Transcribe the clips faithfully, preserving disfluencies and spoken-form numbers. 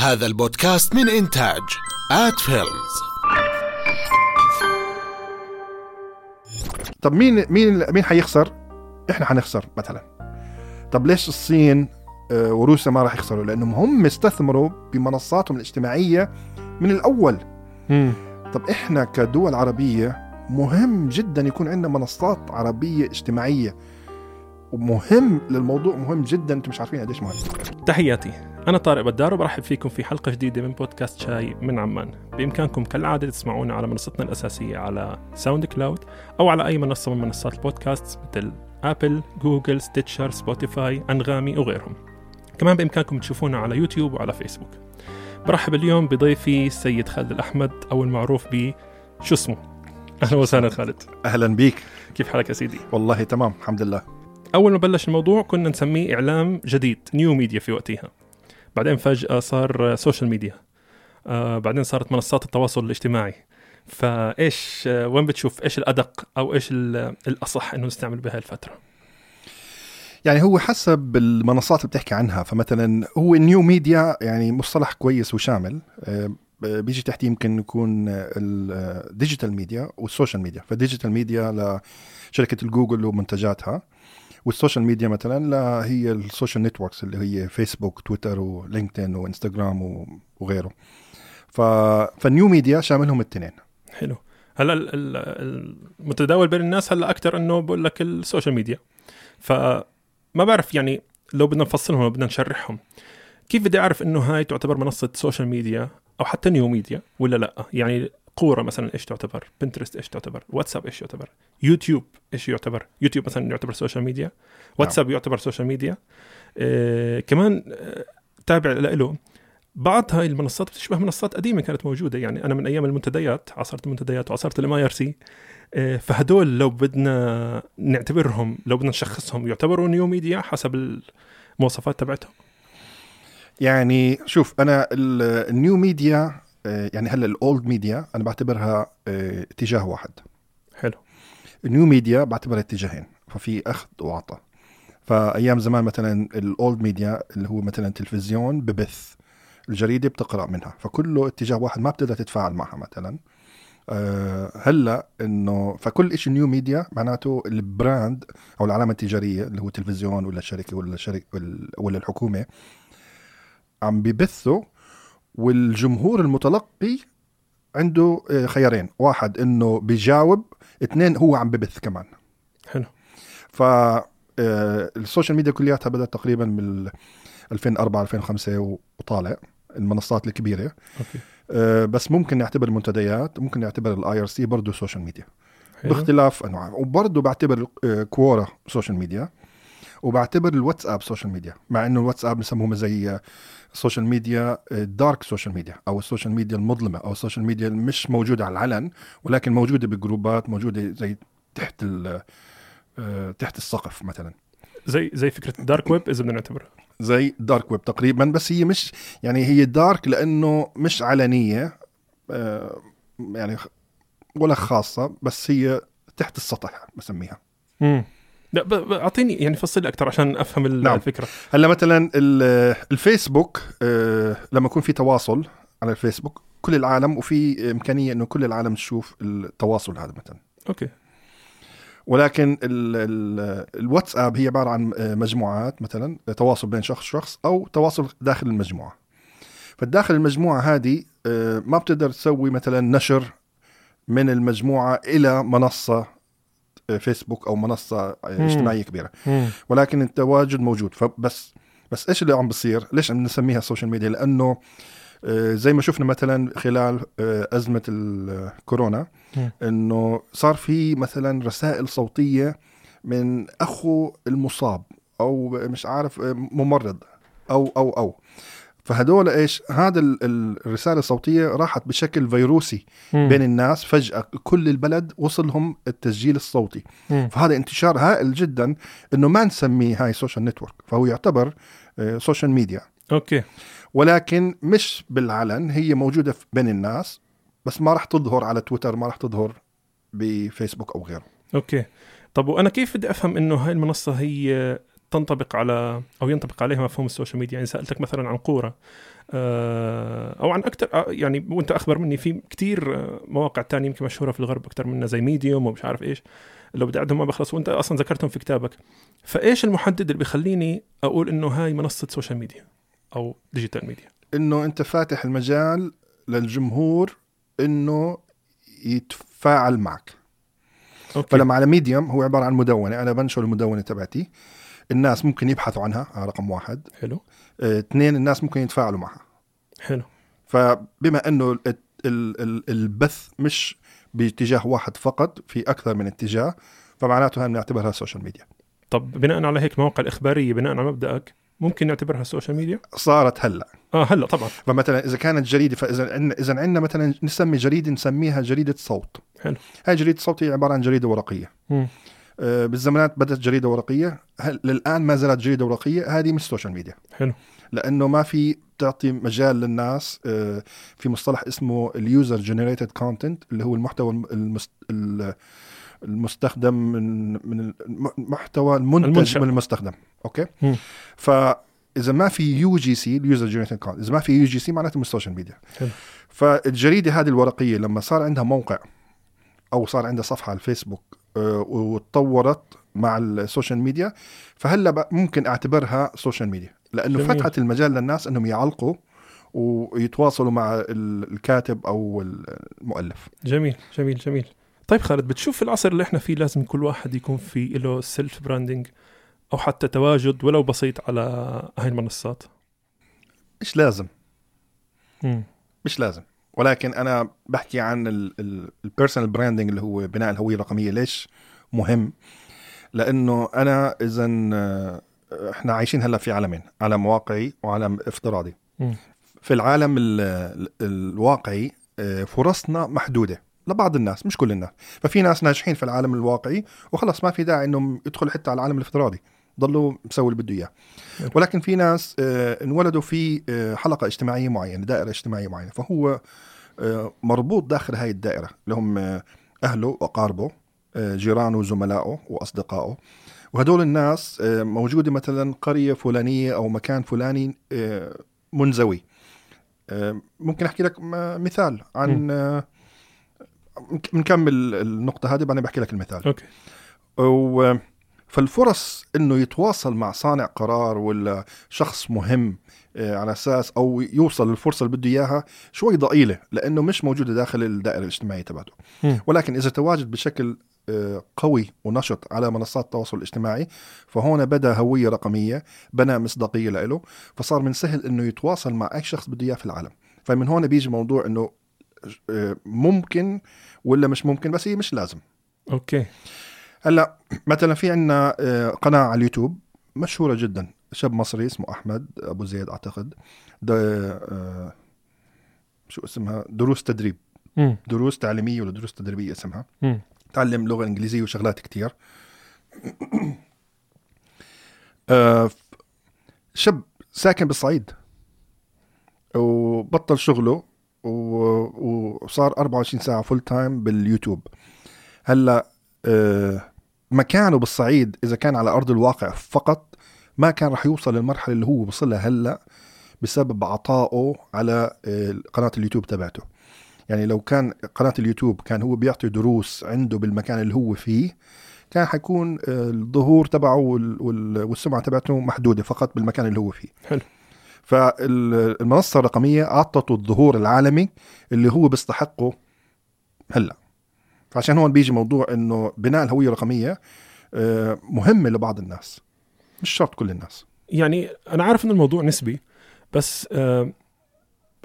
هذا البودكاست من إنتاج آت فيلمز. طب مين مين مين حيخسر؟ إحنا حنخسر مثلا. طب ليش الصين وروسيا ما راح يخسروا؟ لأنهم هم استثمروا بمنصاتهم الاجتماعية من الأول. م. طب إحنا كدول عربية مهم جدا يكون عندنا منصات عربية اجتماعية، ومهم للموضوع مهم جدا، أنتم مش عارفين قديش مهم. تحياتي، أنا طارق بدار وبرحب فيكم في حلقة جديدة من بودكاست شاي من عمان. بإمكانكم كالعادة تسمعونا على منصتنا الأساسية على ساوند كلاود أو على أي منصة من منصات البودكاست مثل آبل، جوجل، ستيتشر، سبوتيفاي، انغامي وغيرهم. كمان بإمكانكم تشوفونا على يوتيوب وعلى فيسبوك. برحب اليوم بضيفي السيد خالد الاحمد او المعروف ب شو اسمه. اهلا وسهلا خالد. اهلا بيك، كيف حالك يا سيدي؟ والله تمام الحمد لله. اول ما بلش الموضوع كنا نسميه اعلام جديد، نيوميديا في وقتها، بعدين فجأة صار سوشيال ميديا، آه بعدين صارت منصات التواصل الاجتماعي. فايش آه وين بتشوف ايش الادق او ايش الاصح انه نستعمل بها الفترة؟ يعني هو حسب المنصات اللي بتحكي عنها. فمثلا هو النيو ميديا يعني مصطلح كويس وشامل، بيجي تحتيه يمكن يكون الديجيتال ميديا والسوشيال ميديا. فالديجيتال ميديا لشركة الجوجل ومنتجاتها، والسوشيال ميديا مثلا لا هي السوشيال نتوركس اللي هي فيسبوك، تويتر، ولينكدين، وانستغرام وغيره. فالنيو ميديا شاملهم التنين. حلو. هلا المتداول بين الناس هلا اكثر انه بقول لك السوشيال ميديا. ف ما بعرف يعني لو بدنا نفصلهم وبدنا نشرحهم، كيف بدي أعرف إنه هاي تعتبر منصة سوشيال ميديا أو حتى نيو ميديا ولا لأ؟ يعني كورا مثلا إيش تعتبر؟ بنتريست إيش تعتبر؟ واتساب إيش يعتبر؟ يوتيوب إيش يعتبر؟ يوتيوب مثلا يعتبر سوشيال ميديا، واتساب يعتبر سوشيال ميديا. آه كمان آه تابع له بعض هاي المنصات بتشبه منصات قديمة كانت موجودة، يعني أنا من أيام المنتديات، عصرت المنتديات وعصرت ال آي آر سي. فهدول لو بدنا نعتبرهم، لو بدنا نشخصهم، يعتبروا نيو ميديا حسب المواصفات تبعتهم؟ يعني شوف، أنا النيو ميديا يعني هلأ الأولد ميديا أنا بعتبرها اتجاه واحد. حلو. النيو ميديا بعتبرها اتجاهين، ففي أخذ وعطاء. فأيام زمان مثلا الأولد ميديا اللي هو مثلا تلفزيون ببث، الجريدة بتقرأ منها، فكله اتجاه واحد ما بتقدر تتفاعل معها مثلا. أه هلا انه فكل شيء نيو ميديا معناته البراند او العلامه التجاريه اللي هو تلفزيون ولا شركه ولا شركه ولا الحكومه عم ببثوا، والجمهور المتلقي عنده خيارين، واحد انه بيجاوب، اثنين هو عم ببث كمان. حلو. ف السوشيال ميديا كلياتها بدات تقريبا من ألفين وأربعة ألفين وخمسة وطالع، المنصات الكبيره. اوكي. بس ممكن نعتبر المنتديات، ممكن نعتبر الاي ار سي برضه سوشيال ميديا. حلو. باختلاف انواعها. وبرضه بعتبر كوارا سوشيال ميديا، وبعتبر الواتساب سوشيال ميديا، مع انه الواتساب بنسموه زي سوشيال ميديا دارك سوشيال ميديا، او السوشيال ميديا المظلمه، او السوشيال ميديا مش موجوده على العلن ولكن موجوده بالجروبات، موجوده زي تحت تحت السقف مثلا، زي زي فكره الدارك ويب اذا بدنا نعتبرها زي دارك ويب تقريبا. بس هي مش يعني هي دارك لأنه مش علنية آه يعني ولا خاصة، بس هي تحت السطح بسميها. امم لا اعطيني يعني فصل اكثر عشان افهم الفكرة. نعم. هلا مثلا الفيسبوك آه لما يكون في تواصل على الفيسبوك كل العالم، وفي إمكانية انه كل العالم تشوف التواصل هذا مثلا. اوكي. ولكن الواتساب هي عبارة عن مجموعات، مثلا تواصل بين شخص شخص أو تواصل داخل المجموعة. فالداخل المجموعة هذه ما بتقدر تسوي مثلا نشر من المجموعة إلى منصة فيسبوك أو منصة اجتماعية كبيرة، ولكن التواجد موجود. فبس بس إيش اللي عم بصير؟ ليش عم نسميها السوشيال ميديا؟ لأنه زي ما شفنا مثلا خلال أزمة الكورونا أنه صار في مثلا رسائل صوتية من أخو المصاب أو مش عارف ممرض أو أو أو فهدول إيش هذا الرسالة الصوتية راحت بشكل فيروسي بين الناس فجأة، كل البلد وصلهم التسجيل الصوتي. فهذا انتشار هائل جدا أنه ما نسميه هاي سوشيال نتورك، فهو يعتبر سوشيال ميديا. أوكي. ولكن مش بالعلن، هي موجودة بين الناس بس ما راح تظهر على تويتر، ما راح تظهر بفيسبوك أو غيره. أوكي. طب وأنا كيف بدي أفهم إنه هاي المنصة هي تنطبق على أو ينطبق عليها مفهوم السوشيال ميديا؟ يعني سألتك مثلا عن كورا، او عن اكثر يعني، وانت اخبر مني في كتير مواقع تانية يمكن مشهوره في الغرب اكثر منا زي ميديوم ومش عارف ايش، لو بدي اعدهم ما بخلص، وانت اصلا ذكرتهم في كتابك. فايش المحدد اللي بيخليني اقول انه هاي منصه سوشيال ميديا او ديجيتال ميديا؟ انه انت فاتح المجال للجمهور انه يتفاعل معك. أوكي. فلما على ميديوم هو عباره عن مدونه، انا بنشر المدونه تبعتي، الناس ممكن يبحثوا عنها رقم واحد. حلو. اثنين، الناس ممكن يتفاعلوا معها. حلو. فبما انه البث مش باتجاه واحد فقط، في اكثر من اتجاه، فمعناته هاي بنعتبرها سوشيال ميديا. طب بناء على هيك المواقع الاخباريه بناء على مبدأك ممكن نعتبرها سوشيال ميديا؟ صارت هلا. اه هلا طبعا. فمثلا اذا كانت جريده، فاذا اذا عندنا مثلا نسمي جريده نسميها جريده صوت. حلو. هاي جريده صوت هي عباره عن جريده ورقيه. امم آه بالزمانات بدت جريده ورقيه، للان ما زالت جريده ورقيه، هذه مش سوشيال ميديا. حلو. لانه ما في تعطي مجال للناس، آه في مصطلح اسمه اليوزر جنريتد كونتنت، اللي هو المحتوى المست... المستخدم من من المحتوى المنتج المنشأ. من المستخدم. اوكي. مم. فاذا ما في يو جي سي، اليوزر جنريتد كونتنت، اذا ما في يو جي سي معناته مش سوشيال ميديا. فالجريده هذه الورقيه لما صار عندها موقع او صار عندها صفحه على الفيسبوك آه وتطورت مع السوشيال ميديا، فهلا ممكن اعتبرها سوشيال ميديا، لانه جميل. فتحت المجال للناس انهم يعلقوا ويتواصلوا مع الكاتب او المؤلف. جميل جميل جميل. طيب خالد، بتشوف في العصر اللي احنا فيه لازم كل واحد يكون في له سيلف براندنج او حتى تواجد ولو بسيط على هاي المنصات؟ مش لازم. مم. مش لازم، ولكن انا بحكي عن البيرسونال براندنج اللي هو بناء الهويه الرقميه. ليش مهم؟ لانه انا اذا احنا عايشين هلا في عالمين، عالم واقعي وعالم افتراضي. م. في العالم ال ال الواقعي فرصنا محدوده لبعض الناس، مش كل الناس. ففي ناس ناجحين في العالم الواقعي وخلص ما في داعي انهم يدخلوا حتى على العالم الافتراضي، ضلوا مسوي اللي بده اياه. ولكن في ناس اه انولدوا في اه حلقه اجتماعيه معينه، دائره اجتماعيه معينه، فهو اه مربوط داخل هاي الدائره، لهم اه اهله واقاربه، اه جيرانه وزملائه واصدقائه. وهدول الناس موجودة مثلا قرية فلانية أو مكان فلاني منزوي. ممكن أحكي لك مثال عن نكمل النقطة هذه بعدين بحكي لك المثال. أوكي. فالفرص إنه يتواصل مع صانع قرار ولا شخص مهم على أساس أو يوصل الفرصة اللي بده إياها شوي ضئيلة، لأنه مش موجودة داخل الدائرة الاجتماعية تبعته. ولكن إذا تواجد بشكل قوي ونشط على منصات التواصل الاجتماعي، فهون بدأ هوية رقمية، بنى مصداقية لإله، فصار من سهل إنه يتواصل مع أي شخص بده إياه في العالم. فمن هون بيجي موضوع إنه ممكن ولا مش ممكن، بس هي مش لازم. أوكي. هلا مثلا في عنا قناة على اليوتيوب مشهورة جدا، شاب مصري اسمه أحمد أبو زيد أعتقد، ده شو اسمها، دروس تدريب، م. دروس تعليمية ولا دروس تدريبية اسمها. م. تعلم لغة إنجليزية وشغلات كتير. آه شاب ساكن بالصعيد وبطل شغله وصار أربعة وعشرين ساعة فول تايم باليوتيوب. هلا آه مكانه بالصعيد إذا كان على أرض الواقع فقط ما كان رح يوصل للمرحلة اللي هو وصلها هلا بسبب عطائه على آه قناة اليوتيوب تبعته. يعني لو كان قناة اليوتيوب كان هو بيعطي دروس عنده بالمكان اللي هو فيه، كان حيكون الظهور تبعه والسمعة تبعته محدودة فقط بالمكان اللي هو فيه. حلو. فالمنصة الرقمية عطته الظهور العالمي اللي هو بيستحقه هلا. فعشان هون بيجي موضوع انه بناء الهوية الرقمية مهمة لبعض الناس، مش شرط كل الناس. يعني انا عارف ان الموضوع نسبي، بس أه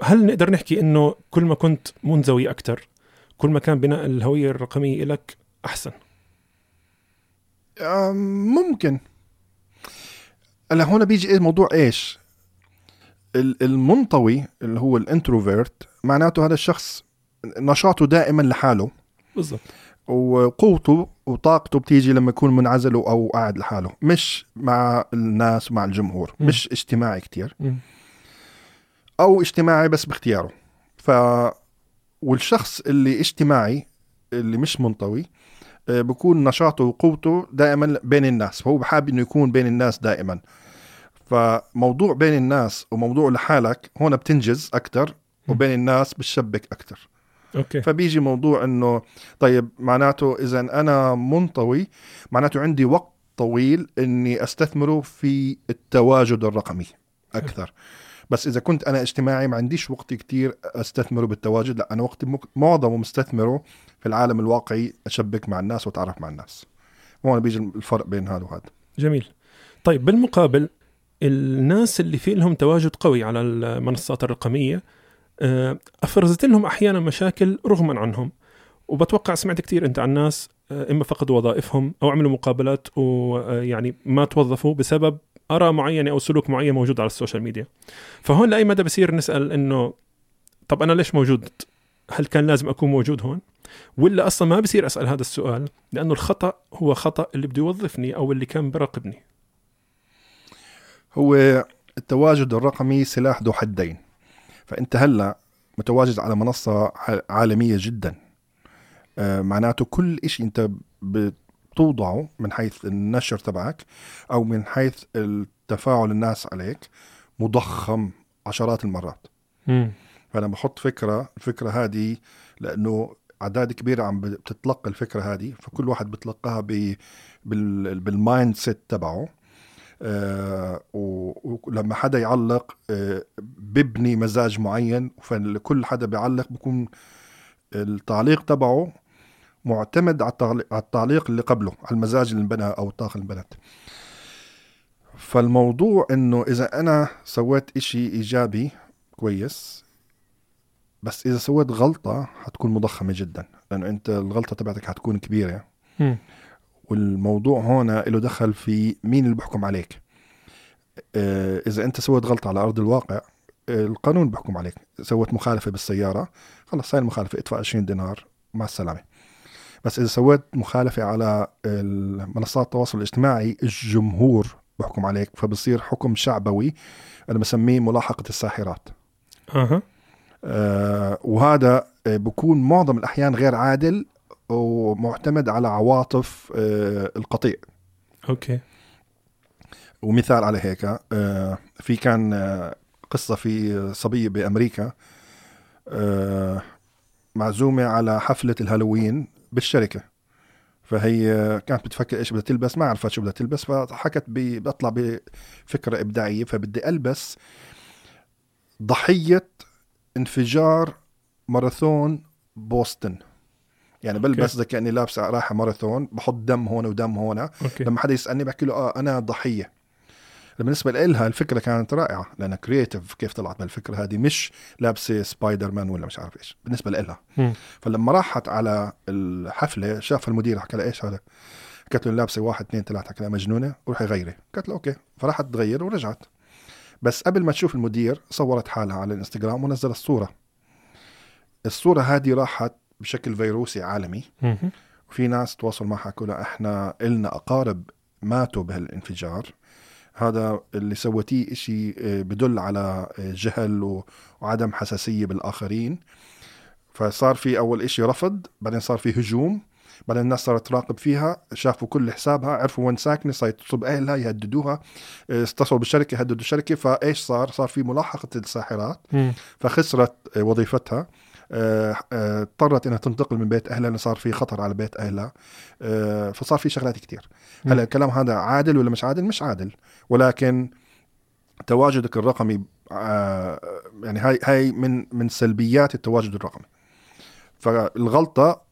هل نقدر نحكي إنه كل ما كنت منزوي أكتر كل ما كان بناء الهوية الرقمية لك أحسن؟ ممكن. هلا هون بيجي إيه موضوع إيش المنطوي اللي هو الانتروفيرت، معناته هذا الشخص نشاطه دائما لحاله. بالضبط. وقوته وطاقته بتيجي لما يكون منعزل أو قاعد لحاله، مش مع الناس ومع الجمهور. م. مش اجتماعي كتير. م. أو اجتماعي بس باختياره. ف... والشخص اللي اجتماعي اللي مش منطوي بكون نشاطه وقوته دائما بين الناس، فهو بحاب إنه يكون بين الناس دائما. فموضوع بين الناس وموضوع لحالك هون بتنجز أكتر، وبين الناس بتشبك أكتر. أوكي. فبيجي موضوع إنه طيب معناته إذا أنا منطوي معناته عندي وقت طويل إني أستثمره في التواجد الرقمي أكثر. أوكي. بس إذا كنت أنا اجتماعي ما عنديش وقت كتير أستثمره بالتواجد، لأ أنا وقتي معظمه مستثمره في العالم الواقعي، أشبك مع الناس وأتعرف مع الناس. هون بيجي الفرق بين هذا وهذا. جميل. طيب بالمقابل الناس اللي في لهم تواجد قوي على المنصات الرقمية أفرزت لهم أحيانا مشاكل رغما عنهم، وبتوقع سمعت كتير أنت عن ناس إما فقدوا وظائفهم أو عملوا مقابلات ويعني ما توظفوا بسبب أراء معينة أو سلوك معين موجود على السوشيال ميديا. فهون لأي مدى بصير نسأل إنه طب أنا ليش موجود؟ هل كان لازم أكون موجود هون؟ ولا أصلا ما بصير أسأل هذا السؤال لأنه الخطأ هو خطأ اللي بده يوظفني أو اللي كان براقبني؟ هو التواجد الرقمي سلاح ذو حدين. فأنت هلأ متواجد على منصة عالمية جدا، آه معناته كل إشي أنت بتوضعه من حيث النشر تبعك أو من حيث التفاعل الناس عليك مضخم عشرات المرات. م. فأنا بحط فكرة، الفكرة هذه لأنه أعداد كبيرة عم بتتلقى الفكرة هذه، فكل واحد بتلقاها بالمايند سيت تبعه. آه ولما حدا يعلق آه ببني مزاج معين، فكل حدا بيعلق بيكون التعليق تبعه معتمد على التعليق اللي قبله، على المزاج اللي انبنى أو الطاقة اللي انبنت. فالموضوع إنه إذا أنا سويت إشي إيجابي كويس، بس إذا سويت غلطة حتكون مضخمة جدا، لأنه أنت الغلطة تبعتك حتكون كبيرة. م. والموضوع هنا له دخل في مين اللي بحكم عليك. آه إذا أنت سويت غلطة على أرض الواقع، آه القانون بحكم عليك. سويت مخالفة بالسيارة، خلاص هاي المخالفة ادفع عشرين دينار مع السلامة. بس إذا سويت مخالفة على منصات التواصل الاجتماعي، الجمهور بحكم عليك، فبصير حكم شعبوي أنا بسميه ملاحقة الساحرات. أه. آه وهذا بكون معظم الأحيان غير عادل ومعتمد على عواطف آه القطيع. أوكي. ومثال على هيك آه في كان آه قصة في صبية بأمريكا آه معزومة على حفلة الهالوين بالشركة، فهي كانت بتفكر إيش بدها تلبس، ما عرفت شو بدها تلبس، فحكت بطلع بفكرة إبداعية، فبدي ألبس ضحية انفجار ماراثون بوسطن. يعني بلبس زي كأني لابس رايحة ماراثون، بحط دم هون ودم هون. لما حدا يسألني بحكي له آه أنا ضحية. بالنسبة لإلها الفكرة كانت رائعة لأنها كرياتيف، كيف طلعت بالفكرة هذه، مش لابسة سبايدر مان ولا مش عارف إيش بالنسبة لإلها. م. فلما راحت على الحفلة شاف المدير، حكى له إيش هذا؟ حكت له لابسة واحد اثنين ثلاثة، حكى لها مجنونة وروحي غيري. قالت له أوكي، فراحت تغير ورجعت. بس قبل ما تشوف المدير صورت حالها على الانستغرام ونزلت الصورة. الصورة هذه راحت بشكل فيروسي عالمي، وفي ناس تواصل معها كلها إحنا إلنا أقارب ماتوا بهالانفجار، هذا اللي سوتيه إشي بدل على جهل وعدم حساسية بالآخرين. فصار في أول إشي رفض، بعدين صار في هجوم، بعدين الناس صارت تراقب فيها، شافوا كل حسابها، عرفوا وين ساكنة، صارت تصب أهلها يهددوها، اتصلوا بالشركة هددوا الشركة. فإيش صار؟ صار في ملاحقة الساحرات. م. فخسرت وظيفتها، اضطرت انها تنتقل من بيت اهلها لان صار في خطر على بيت اهلها. اه فصار في شغلات كتير. هل الكلام هذا عادل ولا مش عادل؟ مش عادل، ولكن تواجدك الرقمي اه يعني هاي هاي من من سلبيات التواجد الرقمي. فالغلطة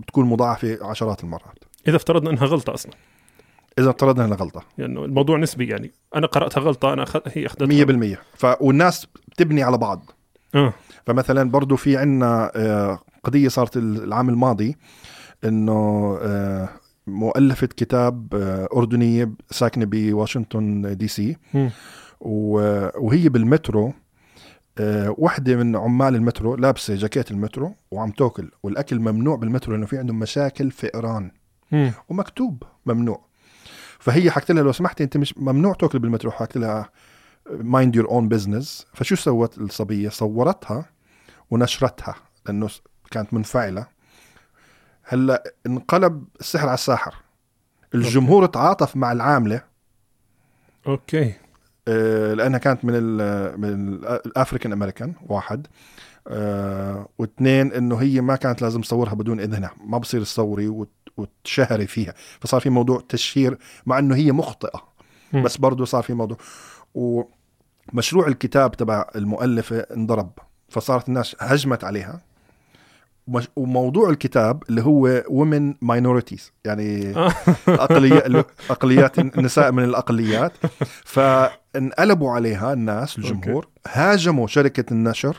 بتكون مضاعفة عشرات المرات اذا افترضنا انها غلطة اصلا، اذا افترضنا انها غلطة، لانه يعني الموضوع نسبي. يعني انا قرأتها غلطة، انا أخذ... هي اخذتها مية بالمية. ف... والناس بتبني على بعض. أه. فمثلا برضو في عنا قضية صارت العام الماضي، إنه مؤلفة كتاب أردنية ساكنة بواشنطن دي سي، وهي بالمترو، واحدة من عمال المترو لابسة جاكيت المترو وعم تأكل، والأكل ممنوع بالمترو لأنه في عندهم مشاكل فئران ومكتوب ممنوع. فهي حكت لها لو سمحتي أنت مش ممنوع تأكل بالمترو، حكت لها mind your own business. فشو سوت الصبية؟ صورتها ونشرتها لأنه كانت منفعلة. هلأ انقلب السحر على الساحر، الجمهور تعاطف مع العاملة. أوكي. لأنها كانت من الأفريكان أمريكان واحد، آه، واثنين انه هي ما كانت لازم تصورها بدون اذنها، ما بصير تصوري وتشهري فيها، فصار في موضوع تشهير مع انه هي مخطئه م. بس برضو صار في موضوع. ومشروع الكتاب تبع المؤلفه انضرب، فصارت الناس هجمت عليها. وموضوع الكتاب اللي هو women minorities يعني أقلية أقليات النساء من الأقليات، فانقلبوا عليها الناس الجمهور، هاجموا شركة النشر.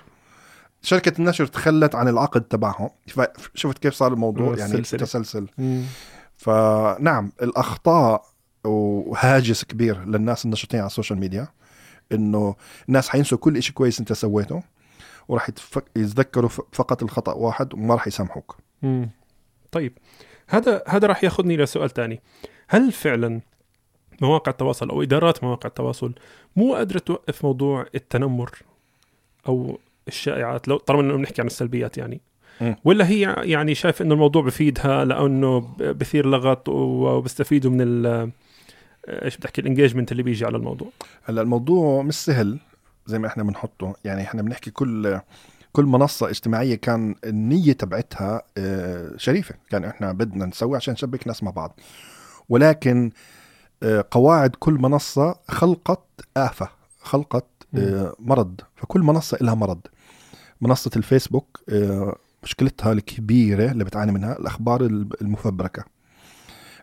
شركة النشر تخلت عن العقد تبعهم، شفت كيف صار الموضوع يعني تسلسل. فنعم الأخطاء وهاجس كبير للناس النشطين على السوشيال ميديا، إنه الناس حينسوا كل إشي كويس أنت سويته، وراح يتذكروا فقط الخطأ واحد وما راح يسامحوك. امم طيب، هذا هذا راح ياخذني لسؤال تاني. هل فعلا مواقع التواصل او ادارات مواقع التواصل مو قادره توقف موضوع التنمر او الشائعات، لو طالما انه بنحكي عن السلبيات يعني مم. ولا هي يعني شايف انه الموضوع بفيدها لانه بثير لغط وبيستفيدوا من ال ايش بدي احكي الانجيجمنت اللي بيجي على الموضوع؟ هلا الموضوع مش سهل زي ما احنا بنحطه، يعني احنا بنحكي كل كل منصة اجتماعية كان النية تبعتها شريفة، كان احنا بدنا نسوي عشان نشبك ناس مع بعض، ولكن قواعد كل منصة خلقت آفة، خلقت مرض. فكل منصة لها مرض. منصة الفيسبوك مشكلتها الكبيرة اللي بتعاني منها الأخبار المفبركة،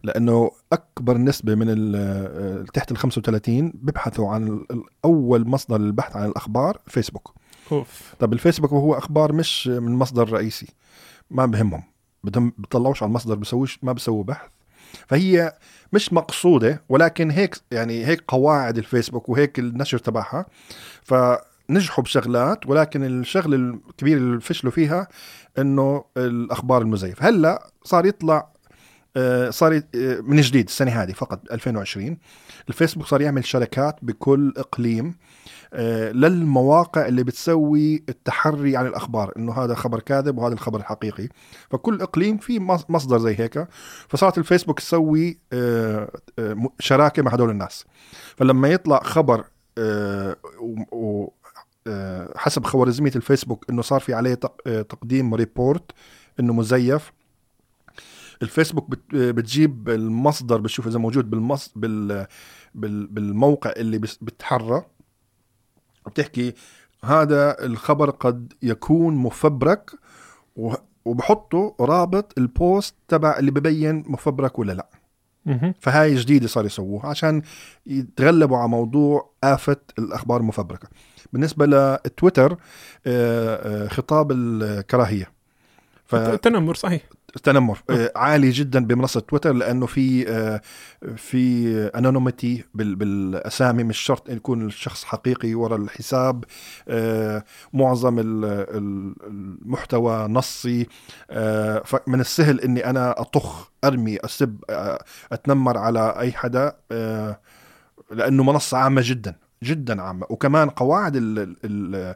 لأنه أكبر نسبة من تحت الخمسة وثلاثين ببحثوا عن أول مصدر للبحث عن الأخبار فيسبوك. أوف. طب الفيسبوك وهو أخبار مش من مصدر رئيسي، ما بهمهم، بدهم بيطلعوش على المصدر، بسويش ما بسووا بحث. فهي مش مقصودة، ولكن هيك يعني هيك قواعد الفيسبوك وهيك النشر تبعها، فنجحوا بشغلات، ولكن الشغل الكبير اللي فشلوا فيها إنه الأخبار المزيفة. هلا صار يطلع صار من جديد السنة هذه فقط ألفين وعشرين الفيسبوك صار يعمل شركات بكل إقليم للمواقع اللي بتسوي التحري عن الأخبار، إنه هذا خبر كاذب وهذا الخبر الحقيقي، فكل إقليم فيه مصدر زي هيك. فصارت الفيسبوك تسوي شراكة مع هدول الناس، فلما يطلع خبر وحسب خوارزمية الفيسبوك إنه صار في عليه تقديم ريبورت إنه مزيف، الفيسبوك بتجيب المصدر، بتشوف إذا موجود بالمص بال بالموقع اللي بتحرى، وبتحكي هذا الخبر قد يكون مفبرك، وبحطه رابط البوست تبع اللي ببين مفبرك ولا لا. فهاي جديدة صار يسووها عشان يتغلبوا على موضوع آفة الأخبار المفبركة. بالنسبة لتويتر خطاب الكراهية، التنمر صحيح التنمر عالي جدا بمنصة تويتر، لأنه في في أنونيميتي بالأسامي، مش شرط أن يكون الشخص حقيقي وراء الحساب. معظم المحتوى نصي، فمن السهل أني أنا أطخ، أرمي، أسب، أتنمر على أي حدا، لأنه منصة عامة جدا جدا عامة. وكمان قواعد ال ال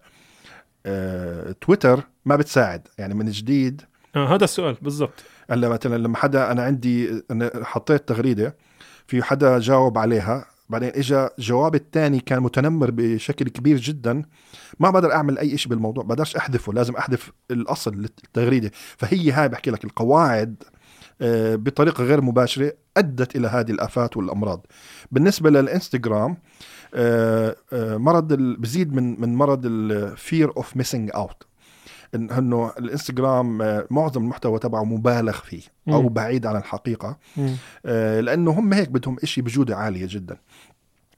تويتر ما بتساعد، يعني من جديد آه هذا السؤال بالضبط. هلا مثلا لما حدا انا عندي أنا حطيت تغريده، في حدا جاوب عليها، بعدين اجى جواب الثاني كان متنمر بشكل كبير جدا، ما بقدر اعمل اي شيء بالموضوع، بقدرش احذفه، لازم احذف الاصل للتغريده. فهي هاي بحكي لك القواعد بطريقه غير مباشره ادت الى هذه الافات والامراض. بالنسبه للانستغرام مرض بزيد من من مرض الفير اوف ميسينج اوت، انه الانستغرام معظم المحتوى تبعه مبالغ فيه او م. بعيد عن الحقيقه، م. لانه هم هيك بدهم إشي بجوده عاليه جدا.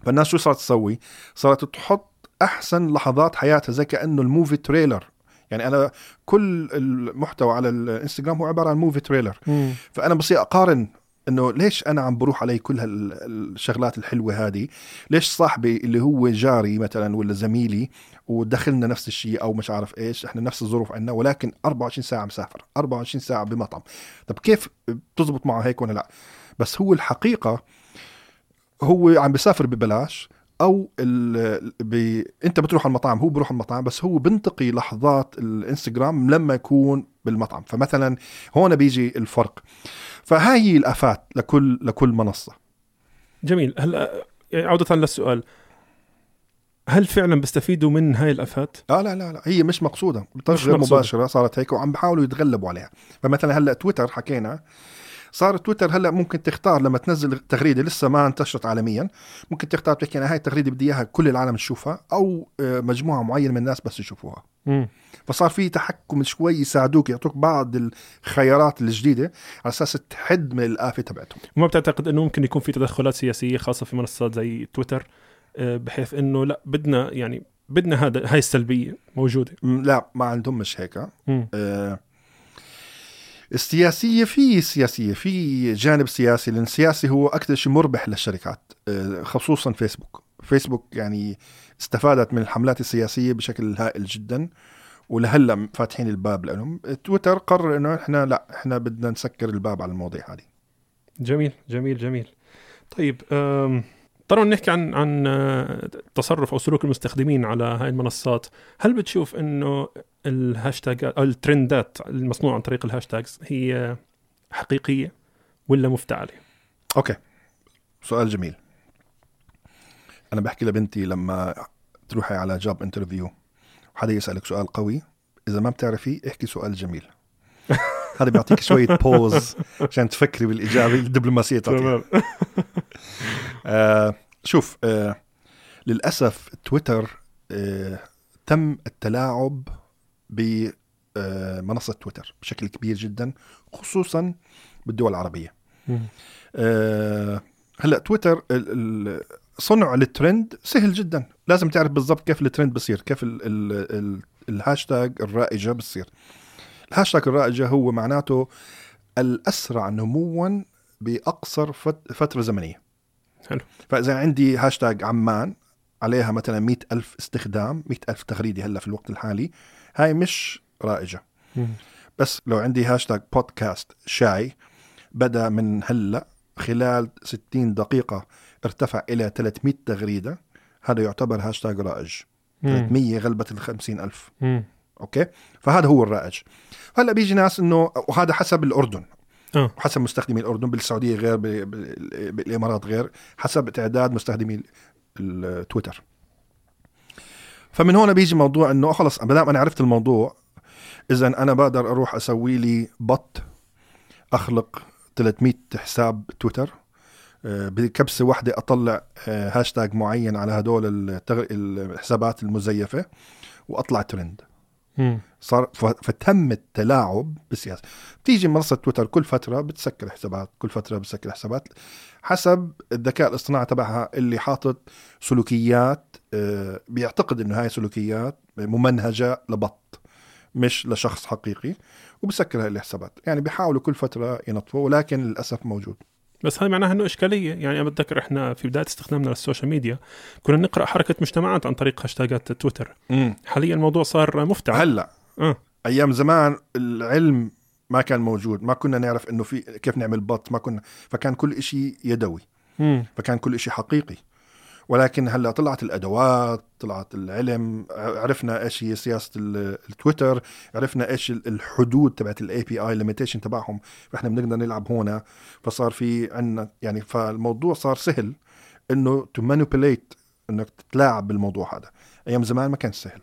فالناس شو صارت تسوي؟ صارت تحط احسن لحظات حياتها زي كانه الموفي تريلر، يعني انا كل المحتوى على الانستغرام هو عباره عن موفي تريلر. م. فانا بصير اقارن انه ليش انا عم بروح علي كل هالشغلات الحلوه هذه، ليش صاحبي اللي هو جاري مثلا ولا زميلي ودخلنا نفس الشيء او مش عارف ايش، احنا نفس الظروف عندنا، ولكن أربعة وعشرين ساعه مسافر، أربعة وعشرين ساعه بمطعم. طب كيف بتزبط معه هيك ولا لا؟ بس هو الحقيقه هو عم بيسافر ببلاش، او ال... ب... انت بتروح على المطعم، هو بروح على المطعم، بس هو بنتقي لحظات الانستغرام لما يكون بالمطعم. فمثلا هون بيجي الفرق. فهاي الافات لكل لكل منصه. جميل. هلا عوده للسؤال، هل فعلا بيستفيدوا من هاي الافات؟ اه لا لا لا هي مش مقصوده بطريقه غير مباشره صارت هيك وعم بحاولوا يتغلبوا عليها. فمثلا هلا تويتر حكينا صار تويتر هلا ممكن تختار لما تنزل تغريده لسه ما انتشرت عالميا ممكن تختار تحكي انا هاي التغريده بدي اياها كل العالم تشوفها او مجموعه معينه من الناس بس يشوفوها. مم. فصار في تحكم شوي يساعدوك يعطوك بعض الخيارات الجديده على اساس تحد من الافه تبعتهم. وما بتعتقد انه ممكن يكون في تدخلات سياسيه خاصه في منصات زي تويتر بحيث انه لا بدنا يعني بدنا هذا هاي السلبيه موجوده؟ لا ما عندهم مش هيك. آه السياسيه في سياسيه في جانب سياسي لان السياسي هو اكثر شيء مربح للشركات آه خصوصا فيسبوك. فيسبوك يعني استفادت من الحملات السياسيه بشكل هائل جدا ولهلا فاتحين الباب لهم. تويتر قرر انه احنا لا احنا بدنا نسكر الباب على المواضيع هذه. جميل جميل جميل. طيب آم طبعا نحكي عن عن تصرف او سلوك المستخدمين على هاي المنصات. هل بتشوف انه الهاشتاجات او الترندات المصنوعه عن طريق الهاشتاجز هي حقيقيه ولا مفتعله؟ اوكي سؤال جميل. انا بحكي لبنتي لما تروحي على جاب انترفيو وحدا يسالك سؤال قوي اذا ما بتعرفي احكي سؤال جميل. هذا بيعطيك شويه بوز عشان تفكري بالاجابه الدبلوماسيه تمام. آه شوف آه للأسف تويتر آه تم التلاعب بمنصة آه تويتر بشكل كبير جدا خصوصا بالدول العربية. آه هلأ تويتر صنع للترند سهل جدا. لازم تعرف بالضبط كيف الترند بصير كيف ال ال ال الهاشتاج الرائجة بصير. الهاشتاج الرائجة هو معناته الأسرع نموا بأقصر فترة زمنية. حلو. فإذا عندي هاشتاج عمان عليها مثلا مئة ألف استخدام مئة ألف تغريدة هلا في الوقت الحالي هاي مش رائجة. مم. بس لو عندي هاشتاج بودكاست شاي بدأ من هلا خلال ستين دقيقة ارتفع إلى ثلاثمئة تغريدة هذا يعتبر هاشتاج رائج. مم. ثلاثمئة غلبت الخمسين ألف. مم. أوكي فهذا هو الرائج. هلا بيجي ناس إنه وهذا حسب الأردن أه. حسب مستخدمي الأردن بالسعودية غير بالإمارات غير حسب تعداد مستخدمي التويتر. فمن هنا بيجي موضوع أنه خلص بدأ أنا عرفت الموضوع إذا أنا بقدر أروح أسوي لي بط أخلق ثلاثمئة حساب تويتر بكبسة واحدة أطلع هاشتاج معين على هدول الحسابات المزيفة وأطلع ترند. صار فتم التلاعب بالسياسة. بتيجي منصة تويتر كل فترة بتسكر حسابات كل فترة بتسكر حسابات حسب الذكاء الاصطناعي تبعها اللي حاطط سلوكيات بيعتقد انه هاي سلوكيات ممنهجة لبط مش لشخص حقيقي وبسكر هاي الحسابات. يعني بيحاولوا كل فترة ينطفوا ولكن للأسف موجود. بس هاي معناها انه اشكاليه. يعني انا بتذكر احنا في بدايه استخدامنا للسوشيال ميديا كنا نقرا حركه مجتمعات عن طريق هاشتاجات تويتر. مم. حاليا الموضوع صار مفتعل. هلا أه. ايام زمان العلم ما كان موجود ما كنا نعرف انه في كيف نعمل بط ما كنا فكان كل إشي يدوي. مم. فكان كل إشي حقيقي ولكن هلا طلعت الادوات طلعت العلم عرفنا ايش هي سياسه التويتر عرفنا ايش الحدود تبعت الاي بي اي ليميتيشن تبعهم فاحنا بنقدر نلعب هنا. فصار في عندنا يعني فالموضوع صار سهل انه تو مانيبيوليت انك تتلاعب بالموضوع هذا. ايام زمان ما كان سهل.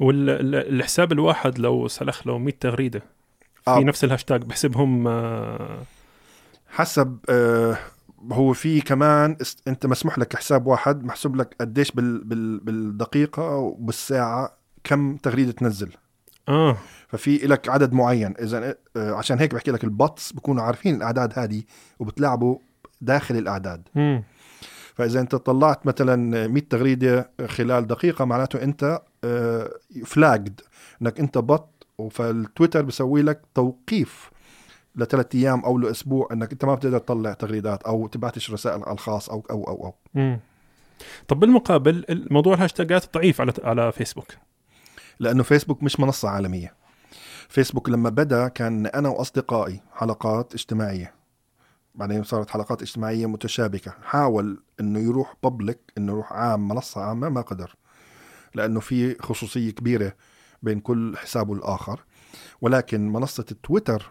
والحساب الواحد لو سلخ له مئة تغريده في آه. نفس الهاشتاج بحسبهم آه. حسب آه هو في كمان انت مسموح لك حساب واحد محسوب لك قديش بال بال بالدقيقه وبالساعه كم تغريده تنزل اه ففي لك عدد معين. اذا عشان هيك بحكي لك البطس بكونوا عارفين الاعداد هذه وبتلعبوا داخل الاعداد. مم. فاذا انت طلعت مثلا مئة تغريده خلال دقيقه معناته انت فلاجد انك انت بط فالتويتر بيسوي لك توقيف لثلاث أيام أو لأسبوع أنك أنت ما بتقدر تطلع تغريدات أو تبعتش رسائل على الخاص أو أو أو أو. مم. طب بالمقابل موضوع الهاشتاجات ضعيف على على فيسبوك لأنه فيسبوك مش منصة عالمية. فيسبوك لما بدأ كان أنا وأصدقائي حلقات اجتماعية بعدين صارت حلقات اجتماعية متشابكة. حاول أنه يروح بابليك أنه يروح عام منصة عامة ما قدر لأنه في خصوصية كبيرة بين كل حساب والآخر. ولكن منصة التويتر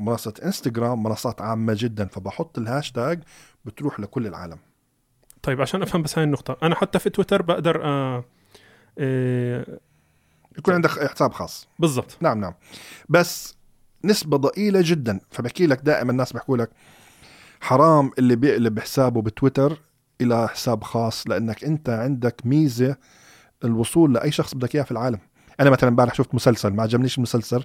منصة انستغرام منصات عامة جدا فبحط الهاشتاج بتروح لكل العالم. طيب عشان افهم بس هاي النقطه، انا حتى في تويتر بقدر آه آه يكون عندك حساب خاص. بالضبط. نعم نعم، بس نسبه ضئيله جدا. فبحكي لك دائما الناس بحكوا لك حرام اللي بيقلب حسابه بتويتر الى حساب خاص، لانك انت عندك ميزه الوصول لاي شخص بدك اياه في العالم. انا مثلا امبارح شفت مسلسل ما عجبنيش المسلسل،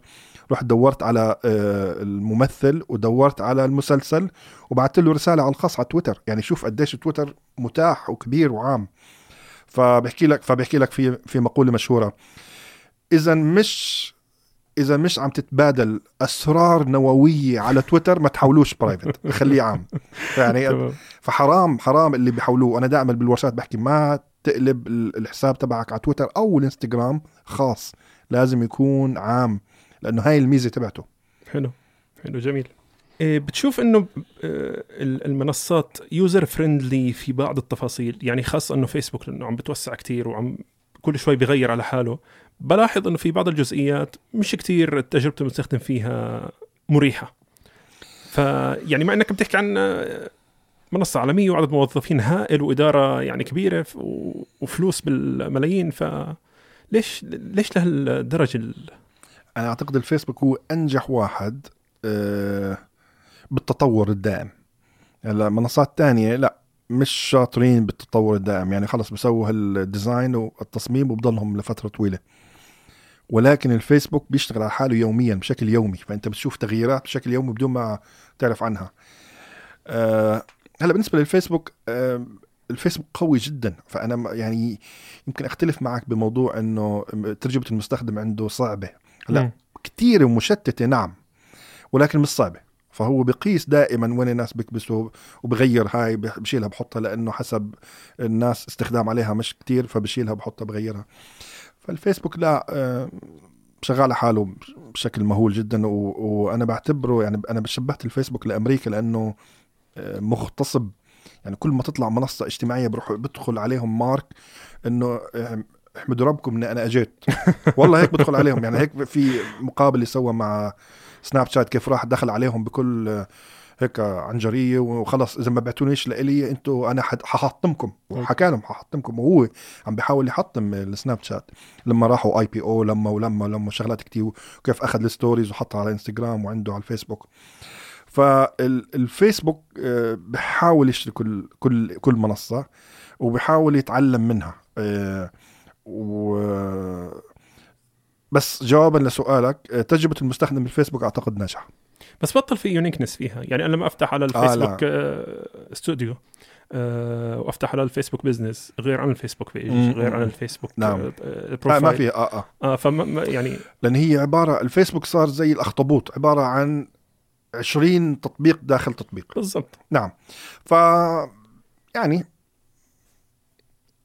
رحت دورت على الممثل ودورت على المسلسل وبعثت له رساله على الخاص على تويتر. يعني شوف قديش تويتر متاح وكبير وعام. فبحكي لك فبحكي لك في في مقوله مشهوره، اذا مش اذا مش عم تتبادل اسرار نوويه على تويتر ما تحولوش برايفت، خليه عام. يعني فحرام حرام اللي بيحولوه. انا دائما بالورشات بحكي ما تقلب الحساب تبعك على تويتر او الانستغرام خاص، لازم يكون عام، لانه هاي الميزه تبعته. حلو حلو جميل. بتشوف انه المنصات يوزر فريندلي في بعض التفاصيل، يعني خاصه انه فيسبوك لانه عم بتوسع كتير وعم كل شوي بيغير على حاله، بلاحظ انه في بعض الجزئيات مش كتير تجربه المستخدم فيها مريحه. فيعني مع انك بتحكي عن منصة عالمية وعدد موظفين هائل وإدارة يعني كبيرة وفلوس بالملايين، فليش ليش لهالدرجة؟ أنا أعتقد الفيسبوك هو أنجح واحد بالتطور الدائم. هلا منصات تانية لا مش شاطرين بالتطور الدائم، يعني خلص بسووا هالديزاين والتصميم وبضلهم لفترة طويلة، ولكن الفيسبوك بيشتغل على حاله يوميا بشكل يومي، فأنت بتشوف تغييرات بشكل يومي بدون ما تعرف عنها. أه هلا بالنسبه للفيسبوك، الفيسبوك قوي جدا، فانا يعني يمكن اختلف معك بموضوع انه تجربه المستخدم عنده صعبه. هلا كثير مشتته نعم، ولكن مش صعبه. فهو بقيس دائما وين الناس بيكبسوا وبغير هاي بشيلها بحطها، لانه حسب الناس استخدام عليها مش كتير، فبشيلها بحطها بغيرها. فالفيسبوك لا شغال حاله بشكل مهول جدا، وانا بعتبره يعني انا بشبهت الفيسبوك لامريكا لانه مختصب. يعني كل ما تطلع منصة اجتماعية بروح بدخل عليهم مارك إنه احمدوا ربكم إن أنا أجيت، والله هيك بدخل عليهم. يعني هيك في مقابل اللي سوى مع سناب شات، كيف راح دخل عليهم بكل هيك عنجرية وخلص إذا ما بعتونيش لإلي أنتوا أنا ححطمكم، وحكى لهم ححطمكم، وهو عم بيحاول يحطم السناب شات لما راحوا آي بي أو لما ولما لما شغلات كتير، وكيف أخذ الستوريز وحطها على إنستغرام وعنده على الفيسبوك. فالفيسبوك بحاول يشتري كل كل كل منصة وبحاول يتعلم منها. بس جوابا لسؤالك، تجربة المستخدم بالفيسبوك أعتقد ناجحة، بس بطل في يونيكنس فيها. يعني أنا لما أفتح على الفيسبوك آه استوديو آه وأفتح على الفيسبوك بيزنس غير عن الفيسبوك بيج، غير عن الفيسبوك نعم. آه آه ما في آه آه, آه فما يعني لأن هي عبارة الفيسبوك صار زي الأخطبوط، عبارة عن عشرين تطبيق داخل تطبيق. بالضبط نعم. ف يعني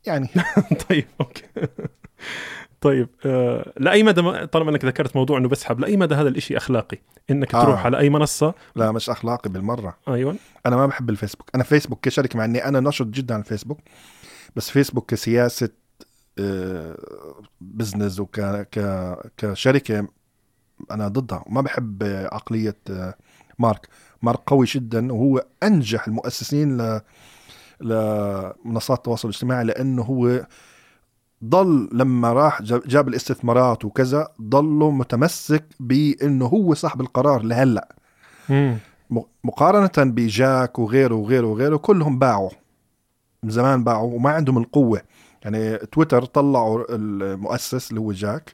يعني طيب اوكي طيب آه... لاي مدى، طالما انك ذكرت موضوع انه بسحب، لاي مدى هذا الاشي اخلاقي انك آه. تروح على اي منصه؟ لا مش اخلاقي بالمره. ايوه انا ما بحب الفيسبوك. انا فيسبوك كشركه، مع اني انا نشط جدا على الفيسبوك، بس فيسبوك كسياسه آه... بزنس وك ك... كشركه أنا ضدها، وما بحب عقلية مارك. مارك قوي جدا، وهو أنجح المؤسسين ل... لمنصات التواصل الاجتماعي، لأنه هو ضل لما راح جاب الاستثمارات وكذا ضله متمسك بأنه هو صاحب القرار لهلأ. مم. مقارنة بجاك وغيره وغيره وغيره، كلهم باعوا من زمان، باعوا وما عندهم القوة. يعني تويتر طلعوا المؤسس اللي هو جاك،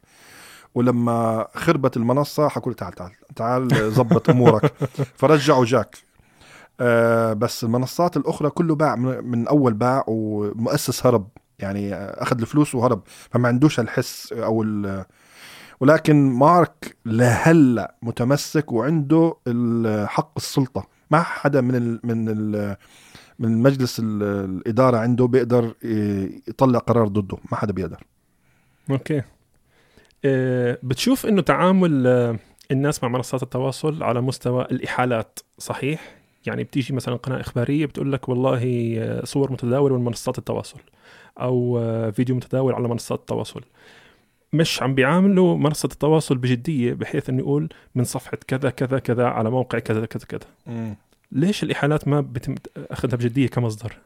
ولما خربت المنصة حكولي تعال تعال تعال زبط أمورك فرجعوا جاك. أه بس المنصات الأخرى كله باع من أول، باع ومؤسس هرب، يعني أخذ الفلوس وهرب، فما عندوش الحس أو ال... ولكن مارك لهلا متمسك وعنده حق السلطة. ما حدا من ال... من ال... من مجلس الإدارة عنده بيقدر يطلع قرار ضده، ما حدا بيقدر. أوكي. بتشوف إنه تعامل الناس مع منصات التواصل على مستوى الإحالات صحيح؟ يعني بتيجي مثلا قناة إخبارية بتقول لك والله صور متداولة من منصات التواصل، أو فيديو متداول على منصات التواصل، مش عم بيعاملوا منصة التواصل بجدية بحيث إنه يقول من صفحة كذا كذا كذا على موقع كذا كذا كذا. ليش الإحالات ما بتم أخذها بجدية كمصدر؟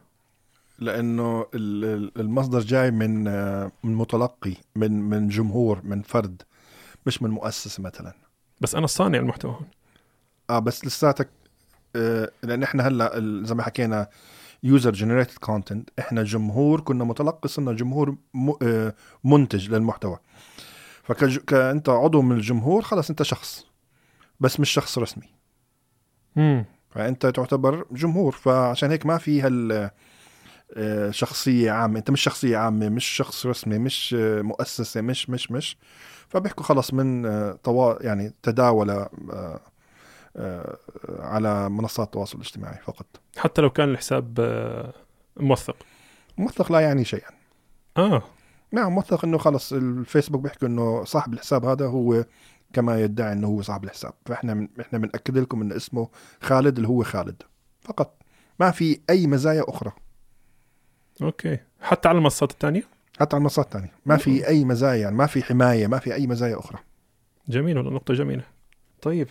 لأنه المصدر جاي من من متلقي، من من جمهور، من فرد، مش من مؤسسة مثلا. بس أنا الصانع المحتوى هون. آه بس لساتك آه، لأن إحنا هلا زي ما حكينا user generated content، إحنا جمهور كنا متلقي، صرنا جمهور م... آه منتج للمحتوى. فك كأنت عضو من الجمهور خلاص أنت شخص، بس مش شخص رسمي. مم. فأنت تعتبر جمهور، فعشان هيك ما في هال شخصية عامة، أنت مش شخصية عامة، مش شخص رسمي، مش مؤسسة، مش مش مش فبيحكوا خلص من طوا يعني تداول على منصات التواصل الاجتماعي فقط. حتى لو كان الحساب موثق، موثق لا يعني شيئا. آه نعم، موثق إنه خلص الفيسبوك بيحكوا إنه صاحب الحساب هذا هو كما يدعي إنه هو صاحب الحساب، فإحنا من إحنا بنأكد لكم إن اسمه خالد اللي هو خالد فقط، ما في أي مزايا أخرى. اوكي، حتى على المنصات الثانيه، حتى على المنصات الثانيه ما في اي مزايا، يعني ما في حمايه، ما في اي مزايا اخرى. جميل، والله نقطه جميله. طيب،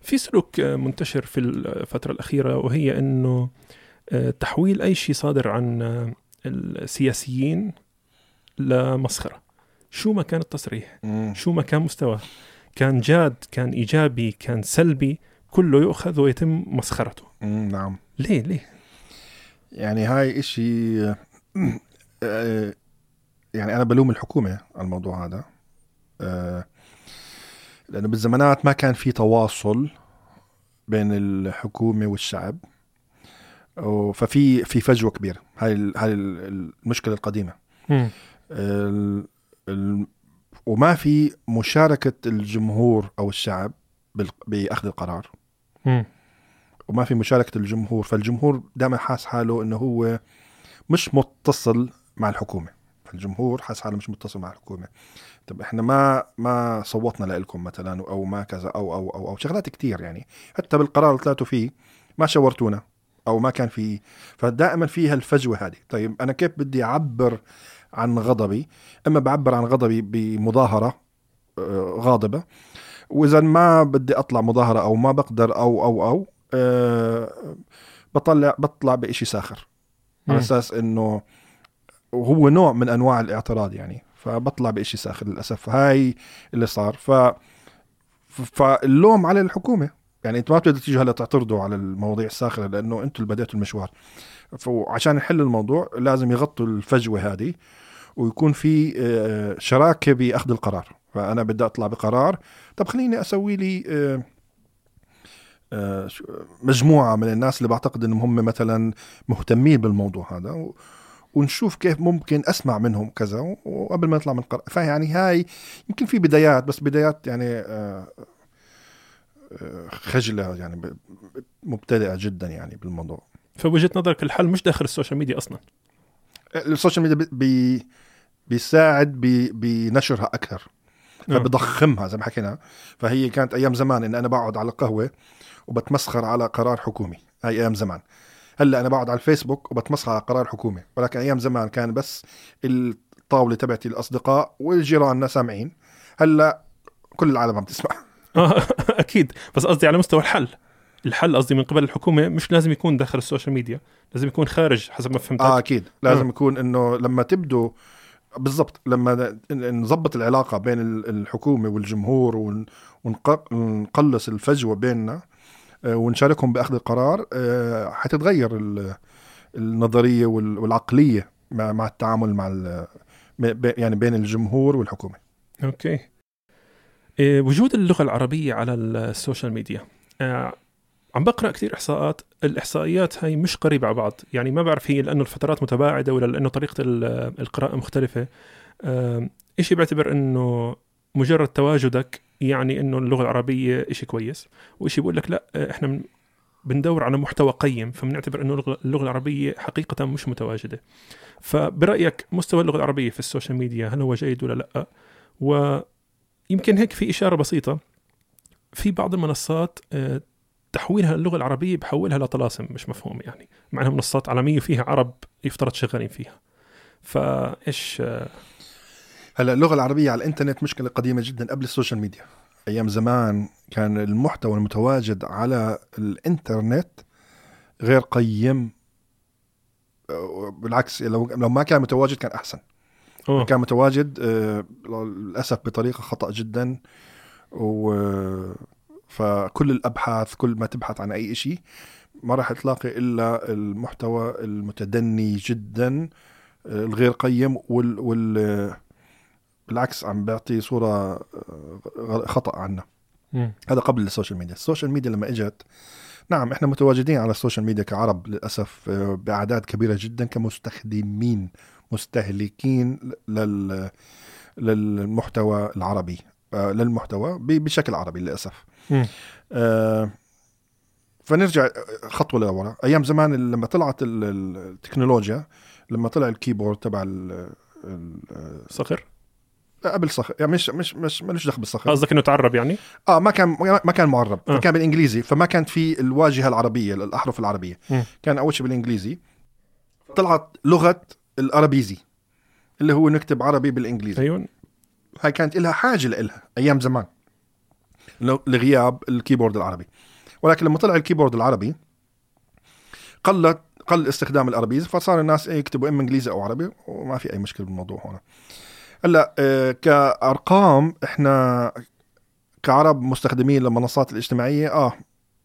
في سلوك منتشر في الفتره الاخيره، وهي انه تحويل اي شيء صادر عن السياسيين لمسخره، شو ما كان التصريح، شو ما كان مستواه، كان جاد، كان ايجابي، كان سلبي، كله يؤخذ ويتم مسخرته. نعم. ليه ليه يعني هاي إشي؟ يعني أنا بلوم الحكومة على الموضوع هذا، لأنه بالزمانات ما كان في تواصل بين الحكومة والشعب، ففي في فجوة كبيرة. هاي هاي المشكلة القديمة. وما في مشاركة الجمهور أو الشعب بأخذ القرار، وما في مشاركة الجمهور، فالجمهور دائما حاس حاله إنه هو مش متصل مع الحكومة. فالجمهور حاس حاله مش متصل مع الحكومة. طب إحنا ما ما صوتنا لإلكم مثلا، أو ما كذا، أو أو أو أو شغلات كتير يعني، حتى بالقرار اللي طلعتوا فيه ما شورتونا، أو ما كان فيه، فدائما فيها الفجوة هذه. طيب أنا كيف بدي أعبر عن غضبي؟ أما بعبر عن غضبي بمظاهرة غاضبة، وإذا ما بدي أطلع مظاهرة أو ما بقدر أو أو أو أه بطلع بطلع بإشي ساخر، على أساس إنه هو نوع من أنواع الاعتراض يعني، فبطلع بإشي ساخر للأسف. هاي اللي صار، ف فاللوم على الحكومة يعني. أنتوا ما بتقدروا تيجوا هلا تعترضوا على المواضيع الساخرة، لأنه أنتوا اللي بدأتوا المشوار، فعشان نحل الموضوع لازم يغطوا الفجوة هذه، ويكون في شراكة بأخذ القرار. فأنا بدي أطلع بقرار، طب خليني أسوي لي مجموعة من الناس اللي بعتقد إنهم هم مثلا مهتمين بالموضوع هذا، ونشوف كيف ممكن أسمع منهم كذا، وقبل ما نطلع من القرار. فيعني هاي يمكن في بدايات، بس بدايات يعني خجلة يعني، مبتدئة جدا يعني بالموضوع. فوجهة نظرك الحل مش داخل السوشيال ميديا أصلا؟ السوشيال ميديا بي بيساعد بي بنشرها أكثر، فبضخمها زي ما حكينا. فهي كانت أيام زمان إن أنا بقعد على قهوة وبتمسخر على قرار حكومي، هاي أيام زمان. هلأ أنا بقعد على الفيسبوك وبتمسخر على قرار حكومي، ولكن أيام زمان كان بس الطاولة تبعتي، الأصدقاء والجيران سامعين. هلأ كل العالم عم تسمع. أكيد، بس قصدي على مستوى الحل، الحل قصدي من قبل الحكومة مش لازم يكون داخل السوشيال ميديا، لازم يكون خارج حسب ما فهمت. آه أكيد لازم يكون إنه لما تبدو بالضبط، لما نضبط العلاقة بين الحكومة والجمهور، ونقلص الفجوة بيننا، ونشاركهم بأخذ القرار، حتتغير النظرية والعقلية مع التعامل مع يعني بين الجمهور والحكومة. أوكي. وجود اللغة العربية على السوشيال ميديا، عم بقرأ كتير إحصاءات، الإحصائيات هاي مش قريبة على بعض يعني، ما بعرف هي لأنه الفترات متباعدة، ولا لأنه طريقة القراءة مختلفة. إشي بعتبر أنه مجرد تواجدك يعني أنه اللغة العربية إشي كويس، وإشي بقول لك لا إحنا بندور على محتوى قيم، فمنعتبر أنه اللغة العربية حقيقة مش متواجدة. فبرأيك مستوى اللغة العربية في السوشيال ميديا هل هو جيد ولا لأ؟ ويمكن هيك في إشارة بسيطة، في بعض المنصات تحويلها اللغة العربية بحولها لطلاسم مش مفهومة يعني، مع أنها منصات عالمية وفيها عرب يفترض شغالين فيها. فإيش هلأ؟ اللغة العربية على الإنترنت مشكلة قديمة جدا قبل السوشيال ميديا. أيام زمان كان المحتوى المتواجد على الإنترنت غير قيم بالعكس لو لو ما كان متواجد كان أحسن. أوه. كان متواجد للأسف بطريقة خطأ جدا. و فكل الأبحاث كل ما تبحث عن أي شيء ما راح تلاقي إلا المحتوى المتدني جدا الغير قيم وال, وال... بالعكس عم بيعطي صورة خطأ عنا. مم. هذا قبل السوشيال ميديا. السوشيال ميديا لما اجت نعم احنا متواجدين على السوشيال ميديا كعرب للأسف بأعداد كبيرة جدا كمستخدمين مستهلكين لل... للمحتوى العربي للمحتوى بشكل عربي للأسف. آه فنرجع خطوة لورا. أيام زمان لما طلعت التكنولوجيا لما طلع الكيبورد تبع الصخر قبل صخر يعني مش مش مش مالوش دخل بالصخر. قصدك انه تعرب يعني اه ما كان ما كان معرب آه. كان بالانجليزي فما كانت في الواجهه العربيه الاحرف العربيه. م. كان اول شيء بالانجليزي. طلعت لغه الارابيزي اللي هو نكتب عربي بالانجليزي. ايوه هاي كانت لها حاجه لها ايام زمان لغياب الكيبورد العربي. ولكن لما طلع الكيبورد العربي قلت قل استخدام الارابيزي فصار الناس يكتبوا اما انجليزي او عربي وما في اي مشكله بالموضوع هنا. هلا كأرقام احنا كعرب مستخدمين للمنصات الاجتماعية اه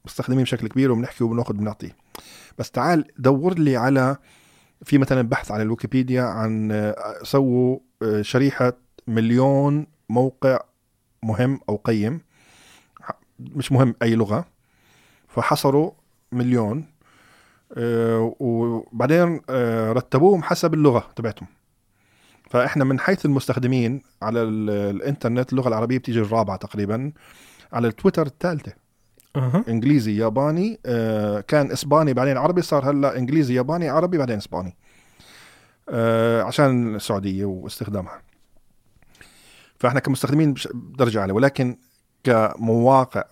مستخدمين بشكل كبير وبنحكي وبناخذ بنعطيه. بس تعال دور لي على في مثلا بحث على الويكيبيديا عن سووا شريحة مليون موقع مهم او قيم مش مهم اي لغة فحصروا مليون وبعدين رتبوهم حسب اللغة تبعتهم. فإحنا من حيث المستخدمين على الإنترنت اللغة العربية بتيجي الرابعة تقريبا. على التويتر الثالثة. أه. إنجليزي ياباني آه كان إسباني بعدين عربي صار هلأ إنجليزي ياباني عربي بعدين إسباني آه عشان السعودية واستخدامها. فإحنا كمستخدمين بدرجة عالية. ولكن كمواقع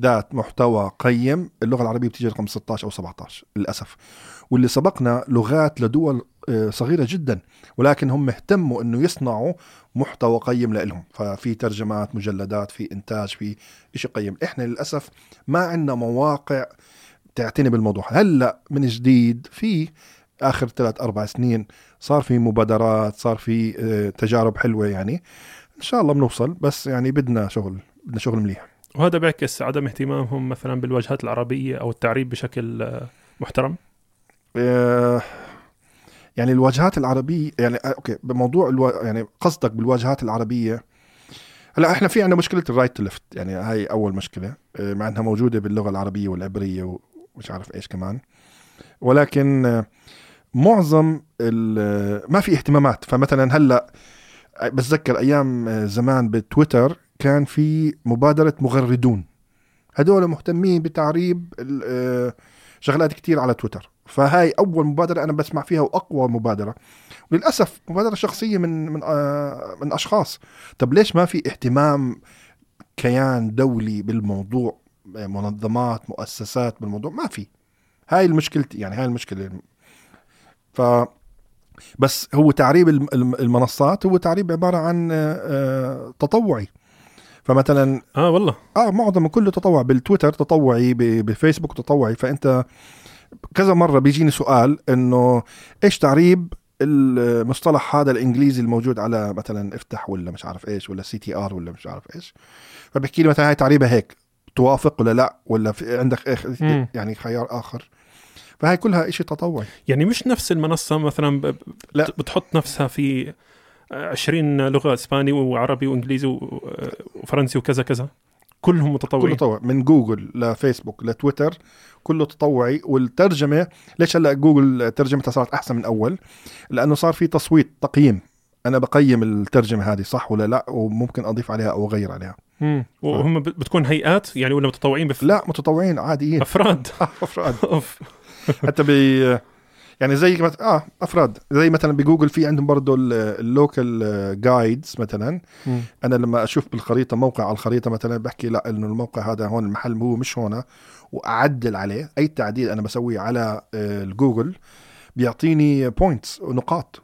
ذات محتوى قيم اللغة العربية بتيجي رقم ستة عشر أو سبعة عشر للأسف. واللي سبقنا لغات لدول صغيرة جدا ولكن هم اهتموا انه يصنعوا محتوى قيم لهم. ففي ترجمات مجلدات في انتاج في اشي قيم. احنا للأسف ما عندنا مواقع تعتني بالموضوع. هلأ من جديد في اخر ثلاث اربع سنين صار في مبادرات صار في تجارب حلوة يعني ان شاء الله بنوصل. بس يعني بدنا شغل بدنا شغل مليح. وهذا بيعكس عدم اهتمامهم مثلا بالواجهات العربية او التعريب بشكل محترم. اه يعني الواجهات العربية يعني أوكي بموضوع الو... يعني قصدك بالواجهات العربية. هلا إحنا في عنا مشكلة الرايت ليفت يعني هاي أول مشكلة مع أنها موجودة باللغة العربية والعبرية ومش عارف إيش كمان. ولكن معظم ال... ما في اهتمامات. فمثلا هلا بتذكر أيام زمان بتويتر كان في مبادرة مغردون هدول مهتمين بتعريب شغلات كتير على تويتر. فهاي أول مبادرة أنا بسمع فيها وأقوى مبادرة. وللأسف مبادرة شخصية من من آه من أشخاص. طب ليش ما في اهتمام كيان دولي بالموضوع منظمات مؤسسات بالموضوع ما في. هاي المشكلة يعني هاي المشكلة. ف بس هو تعريب المنصات هو تعريب عبارة عن آه تطوعي. فمثلا آه والله آه معظم كله تطوع بالتويتر تطوعي بفيسبوك تطوعي. فأنت كذا مرة بيجيني سؤال إنه إيش تعريب المصطلح هذا الإنجليزي الموجود على مثلا افتح ولا مش عارف إيش ولا سي تي آر ولا مش عارف إيش. فبحكي لي مثلا هاي تعريبها هيك توافق ولا لا ولا في عندك إيه يعني خيار آخر. فهاي كلها إشي تطوعي يعني مش نفس المنصة مثلا بتحط نفسها في عشرين لغة إسباني وعربي وإنجليزي وفرنسي وكذا كذا كلهم متطوعين. كله تطوع من جوجل لفيسبوك لتويتر كله تطوعي. والترجمة ليش هلأ جوجل ترجمتها صارت أحسن من أول لأنه صار في تصويت تقييم. أنا بقيم الترجمة هذه صح ولا لا وممكن أضيف عليها أو أغير عليها. مم. وهم بتكون هيئات يعني ولا متطوعين بف... لا متطوعين عاديين أفراد أفراد حتى بي يعني زي مت... آه أفراد زي مثلا بجوجل في عندهم برضو اللوكال جايدز مثلا. م. أنا لما أشوف بالخريطة موقع على الخريطة مثلا بحكي لا إنه الموقع هذا هون المحل هو مش هنا وأعدل عليه. أي تعديل أنا بسويه على الجوجل بيعطيني بوينتس ونقاط.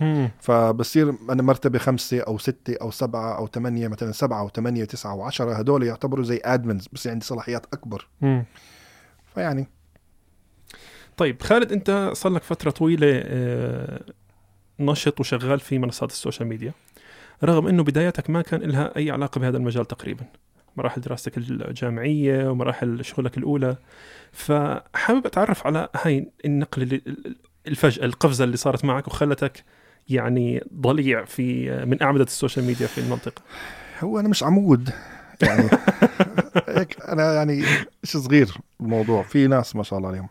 م. فبصير أنا مرتبة خمسة أو ستة أو سبعة أو ثمانية مثلا سبعة أو ثمانية تسعة وعشرة هدول يعتبروا زي أدمنز بس عندي صلاحيات أكبر. م. فيعني طيب خالد، أنت صار لك فترة طويلة نشط وشغال في منصات السوشيال ميديا، رغم أنه بداياتك ما كان لها أي علاقة بهذا المجال تقريبا، مراحل دراستك الجامعية ومراحل شغلك الأولى. فحابب أتعرف على هاي النقل الفجأة، القفزة اللي صارت معك وخلتك يعني ضليع في من أعمدة السوشيال ميديا في المنطقة. هو أنا مش عمود يعني أنا يعني شيء صغير الموضوع، في ناس ما شاء الله عليهم.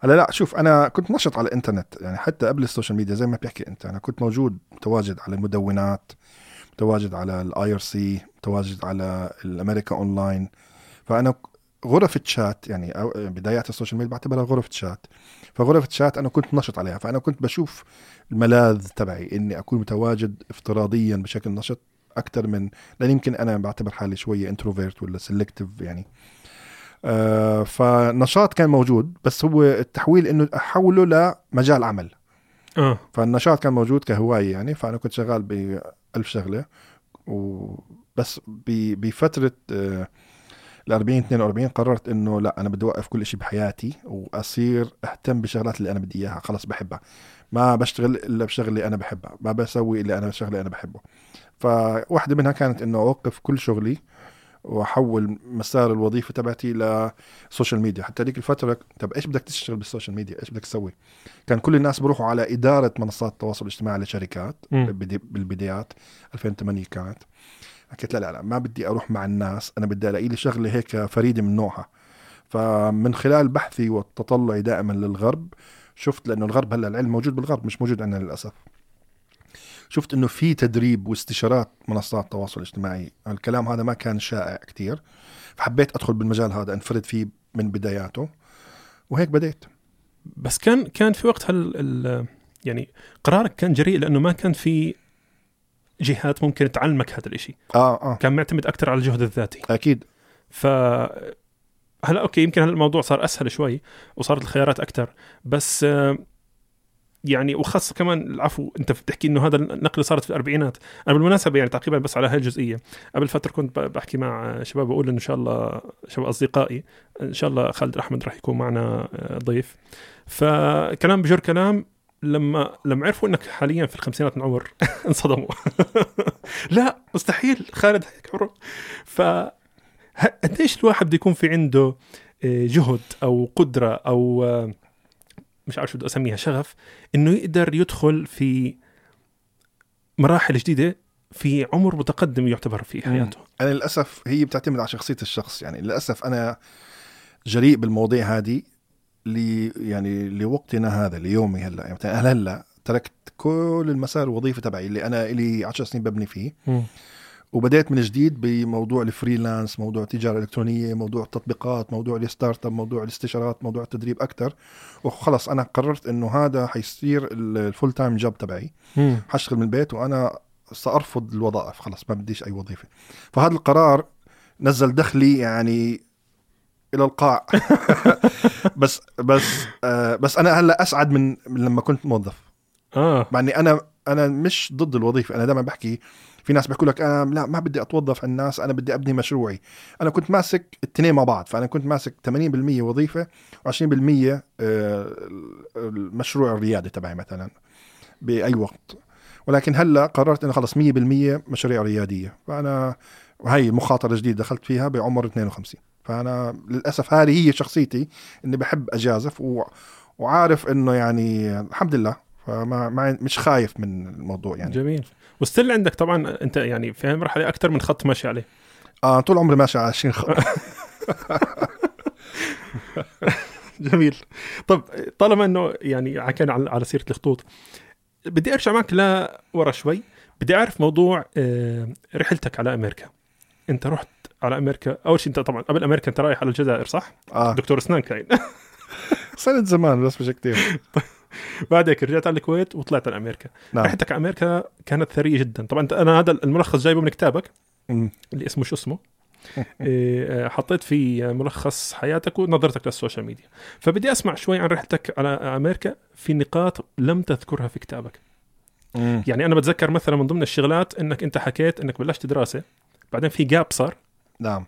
هلا لا شوف، أنا كنت نشط على الإنترنت يعني حتى قبل السوشيال ميديا، زي ما بيحكي أنت أنا كنت موجود، متواجد على المدونات، متواجد على آي آر سي، متواجد على الأمريكا أونلاين. فأنا غرف الشات يعني بدايات السوشيال ميديا بعتبرها غرف شات، فغرف الشات أنا كنت نشط عليها، فأنا كنت بشوف الملاذ تبعي إني أكون متواجد افتراضيا بشكل نشط أكتر من، لأن يمكن أنا بعتبر حالي شوية انتروفيرت ولا سيلكتيف يعني. آه فالنشاط كان موجود، بس هو التحويل إنه أحوله لمجال عمل. آه. فالنشاط كان موجود كهواية يعني، فأنا كنت شغال بألف شغلة وبس. بفترة آه الأربعين اثنين وأربعين قررت إنه لا، أنا بدي أوقف كل إشي بحياتي وأصير أهتم بالشغلات اللي أنا بدي إياها، خلاص بحبها، ما بشتغل إلا بشغلة أنا بحبها، ما بسوي إلا أنا بشغلة أنا بحبه. فواحدة منها كانت إنه أوقف كل شغلي وأحول مسار الوظيفة تبعتي للسوشيال ميديا. حتى ديك الفترة طب إيش بدك تشتغل بالسوشيال ميديا، إيش بدك تسوي؟ كان كل الناس بروحوا على إدارة منصات التواصل الاجتماعي لشركات بالبدايات ألفين وثمانية كانت. قلت لا لا لا، ما بدي أروح مع الناس، أنا بدي ألاقي لي شغلة هيك فريدة من نوعها. فمن خلال بحثي والتطلعي دائما للغرب شفت، لأنه الغرب هلأ العلم موجود بالغرب مش موجود عندنا للأسف، شفت أنه في تدريب واستشارات منصات التواصل الاجتماعي، الكلام هذا ما كان شائع كتير، فحبيت أدخل بالمجال هذا، أنفرد فيه من بداياته، وهيك بديت. بس كان كان في وقت هال يعني قرارك كان جريء، لأنه ما كان في جهات ممكن تعلمك هذا الاشي. آه آه. كان معتمد أكتر على الجهد الذاتي أكيد. فهلا أوكي، يمكن هالموضوع صار أسهل شوي وصارت الخيارات أكتر، بس يعني وخاصة كمان العفو، أنت بتحكي إنه هذا النقل صارت في الأربعينات. أنا بالمناسبة يعني تعقيبا بس على هالجزئية، قبل فترة كنت بحكي مع شباب بقول إنه إن شاء الله شباب أصدقائي إن شاء الله خالد الاحمد راح يكون معنا ضيف، فكلام بجر كلام لما لما عرفوا انك حاليا في الخمسينات من عمر انصدموا لا مستحيل خالد هيك عمره. ف قديش الواحد بده يكون في عنده جهد او قدره او مش عارف شو بدي اسميها، شغف، انه يقدر يدخل في مراحل جديده في عمر متقدم يعتبر في حياته. انا للاسف هي بتعتمد على شخصيه الشخص يعني، للاسف انا جريء بالمواضيع هذه لي يعني لوقتنا هذا ليومي هلا يعني. هلا هلا تركت كل المسار الوظيفي تبعي اللي انا لي عشر سنين ببني فيه م. وبدأت من جديد بموضوع الفريلانس، موضوع التجاره الالكترونيه، موضوع التطبيقات، موضوع الستارت اب، موضوع الاستشارات، موضوع التدريب اكثر. وخلص انا قررت انه هذا حيصير الفول تايم جوب تبعي، حشتغل من البيت وانا سأرفض الوظائف، خلص ما بديش اي وظيفه. فهذا القرار نزل دخلي يعني إلى القاع بس بس آه بس أنا هلا أسعد من لما كنت موظف. آه. يعني أنا أنا مش ضد الوظيفة، أنا دائما بحكي في ناس بيحكوا لك أنا لا ما بدي أتوظف عن الناس، أنا بدي أبني مشروعي. أنا كنت ماسك التنين مع بعض، فأنا كنت ماسك ثمانين بالمية وظيفة وعشرين بالمية آه المشروع الريادي تبعي مثلا بأي وقت. ولكن هلا قررت إنه خلص مية بالمية مشاريع ريادية، فأنا هاي مخاطرة جديدة دخلت فيها بعمر اثنين وخمسين. فأنا للأسف هذه هي شخصيتي، إني بحب أجازف و... وعارف إنه يعني الحمد لله، فما ما مش خايف من الموضوع يعني. جميل. وستيل عندك طبعا أنت يعني في مرحلة أكتر من خط ماشي عليه. آه طول عمري ماشي على عشرين خط جميل. طب طالما إنه يعني كان على على سيرة الخطوط، بدي أرجع معك لورا شوي، بدي أعرف موضوع رحلتك على أمريكا. أنت رحت على أمريكا أول شيء، أنت طبعًا قبل أمريكا أنت رايح على الجزائر صح؟ آه. دكتور أسنان كاين سنة زمان بس مش كتير. بعدك رجعت على الكويت وطلعت على أمريكا. نعم. رحلتك على أمريكا كانت ثرية جدًا طبعًا. أنا هذا الملخص جايبه من كتابك م. اللي اسمه شو اسمه إيه، حطيت فيه ملخص حياتك ونظرتك للسوشيال ميديا، فبدي أسمع شوي عن رحلتك على أمريكا في نقاط لم تذكرها في كتابك. م. يعني أنا بتذكر مثلًا من ضمن الشغلات إنك أنت حكيت إنك بلشت دراسة، بعدين في جاب صار. نعم.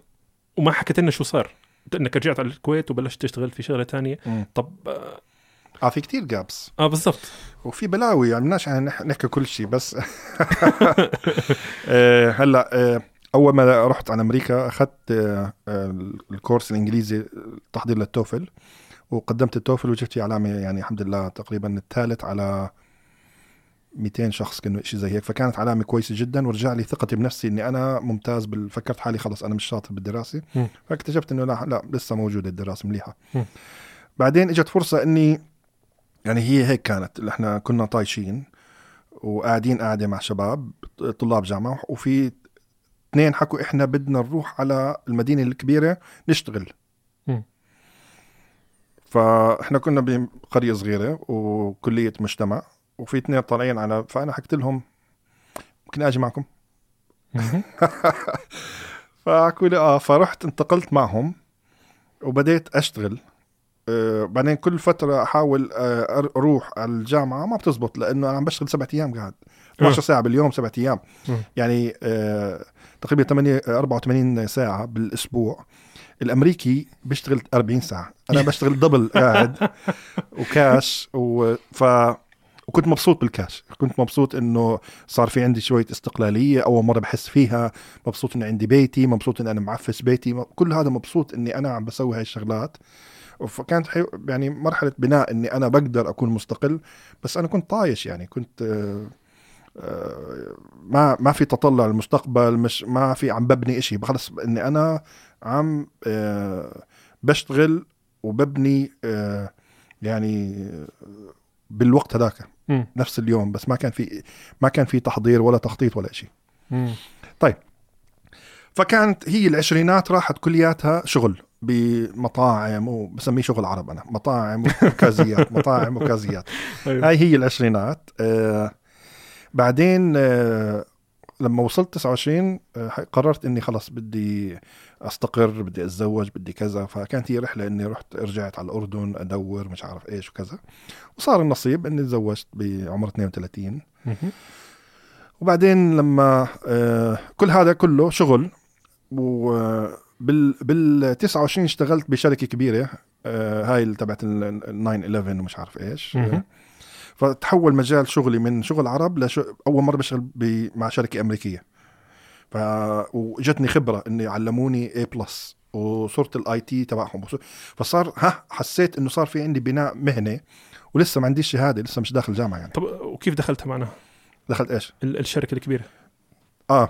وما حكيت لنا شو صار، انك رجعت على الكويت وبلشت تشتغل في شغله تانية. م. طب اه في كتير جابس اه بالضبط وفي بلاوي يعني مناش نحكي كل شيء بس آه هلا آه اول ما رحت على امريكا اخذت آه الكورس الانجليزي تحضير للتوفل وقدمت التوفل وجبت فيه علامه يعني الحمد لله تقريبا الثالث على مئتين شخص كانوا شيء زي هيك فكانت علامه كويسه جدا ورجع لي ثقتي بنفسي اني انا ممتاز بالفكرت حالي خلص انا مش شاطر بالدراسه م. فاكتشفت انه لا, لا لسه موجوده الدراسه مليحه م. بعدين اجت فرصه اني يعني هي هيك كانت اللي احنا كنا طايشين وقاعدين قاعده مع شباب طلاب جامعه وفي اثنين حكوا احنا بدنا نروح على المدينه الكبيره نشتغل م. فاحنا كنا بقريه صغيره وكليه مجتمع وفي اثنين طالعين على فانا حكت لهم ممكن اجي معكم فحكوا لي اه فرحت انتقلت معهم وبديت اشتغل آه بعدين كل فتره احاول آه اروح على الجامعه ما بتزبط لانه انا عم بشتغل سبعة ايام قاعد اثنا عشر ساعه باليوم سبعة ايام يعني آه تقريبا ثمانية وأربعة وثمانين ساعه بالاسبوع. الامريكي بيشتغل أربعين ساعه انا بشتغل دبل قاعد وكاش و ف وكنت مبسوط بالكاش كنت مبسوط انه صار في عندي شوية استقلالية اول مرة بحس فيها مبسوط انه عندي بيتي مبسوط ان انا معفس بيتي كل هذا مبسوط اني انا عم بسوي هاي الشغلات فكانت حي... يعني مرحلة بناء اني انا بقدر اكون مستقل بس انا كنت طايش يعني كنت آه... آه... ما ما في تطلع للمستقبل مش ما في عم ببني اشي بخلص اني انا عم آه... بشتغل وببني آه... يعني بالوقت هداك نفس اليوم بس ما كان في ما كان في تحضير ولا تخطيط ولا شيء. طيب فكانت هي العشرينات راحت كلياتها شغل بمطاعم وبسميه شغل عرب انا مطاعم وكازيات مطاعم وكازيات أيوة. هاي هي العشرينات آه بعدين آه لما وصلت تسعة وعشرين آه قررت اني خلص بدي استقر بدي اتزوج بدي كذا فكانت هي رحله اني رحت رجعت على الاردن ادور مش عارف ايش وكذا وصار النصيب اني تزوجت بعمر اثنين وثلاثين وبعدين لما آه كل هذا كله شغل وبال بال تسعة وعشرين اشتغلت بشركه كبيره آه هاي اللي تبعت تسعة إحدى عشر ومش عارف ايش فتحول مجال شغلي من شغل عرب لشغل اول مره بشتغل مع شركه امريكيه ف وجتني خبره اني علموني A+ وصرت الاي تي تبعهم فصار ها حسيت انه صار في عندي بناء مهنه ولسه ما عنديش شهاده لسه مش داخل جامعه يعني. طب وكيف دخلتها معنا دخلت ايش الشركه الكبيره اه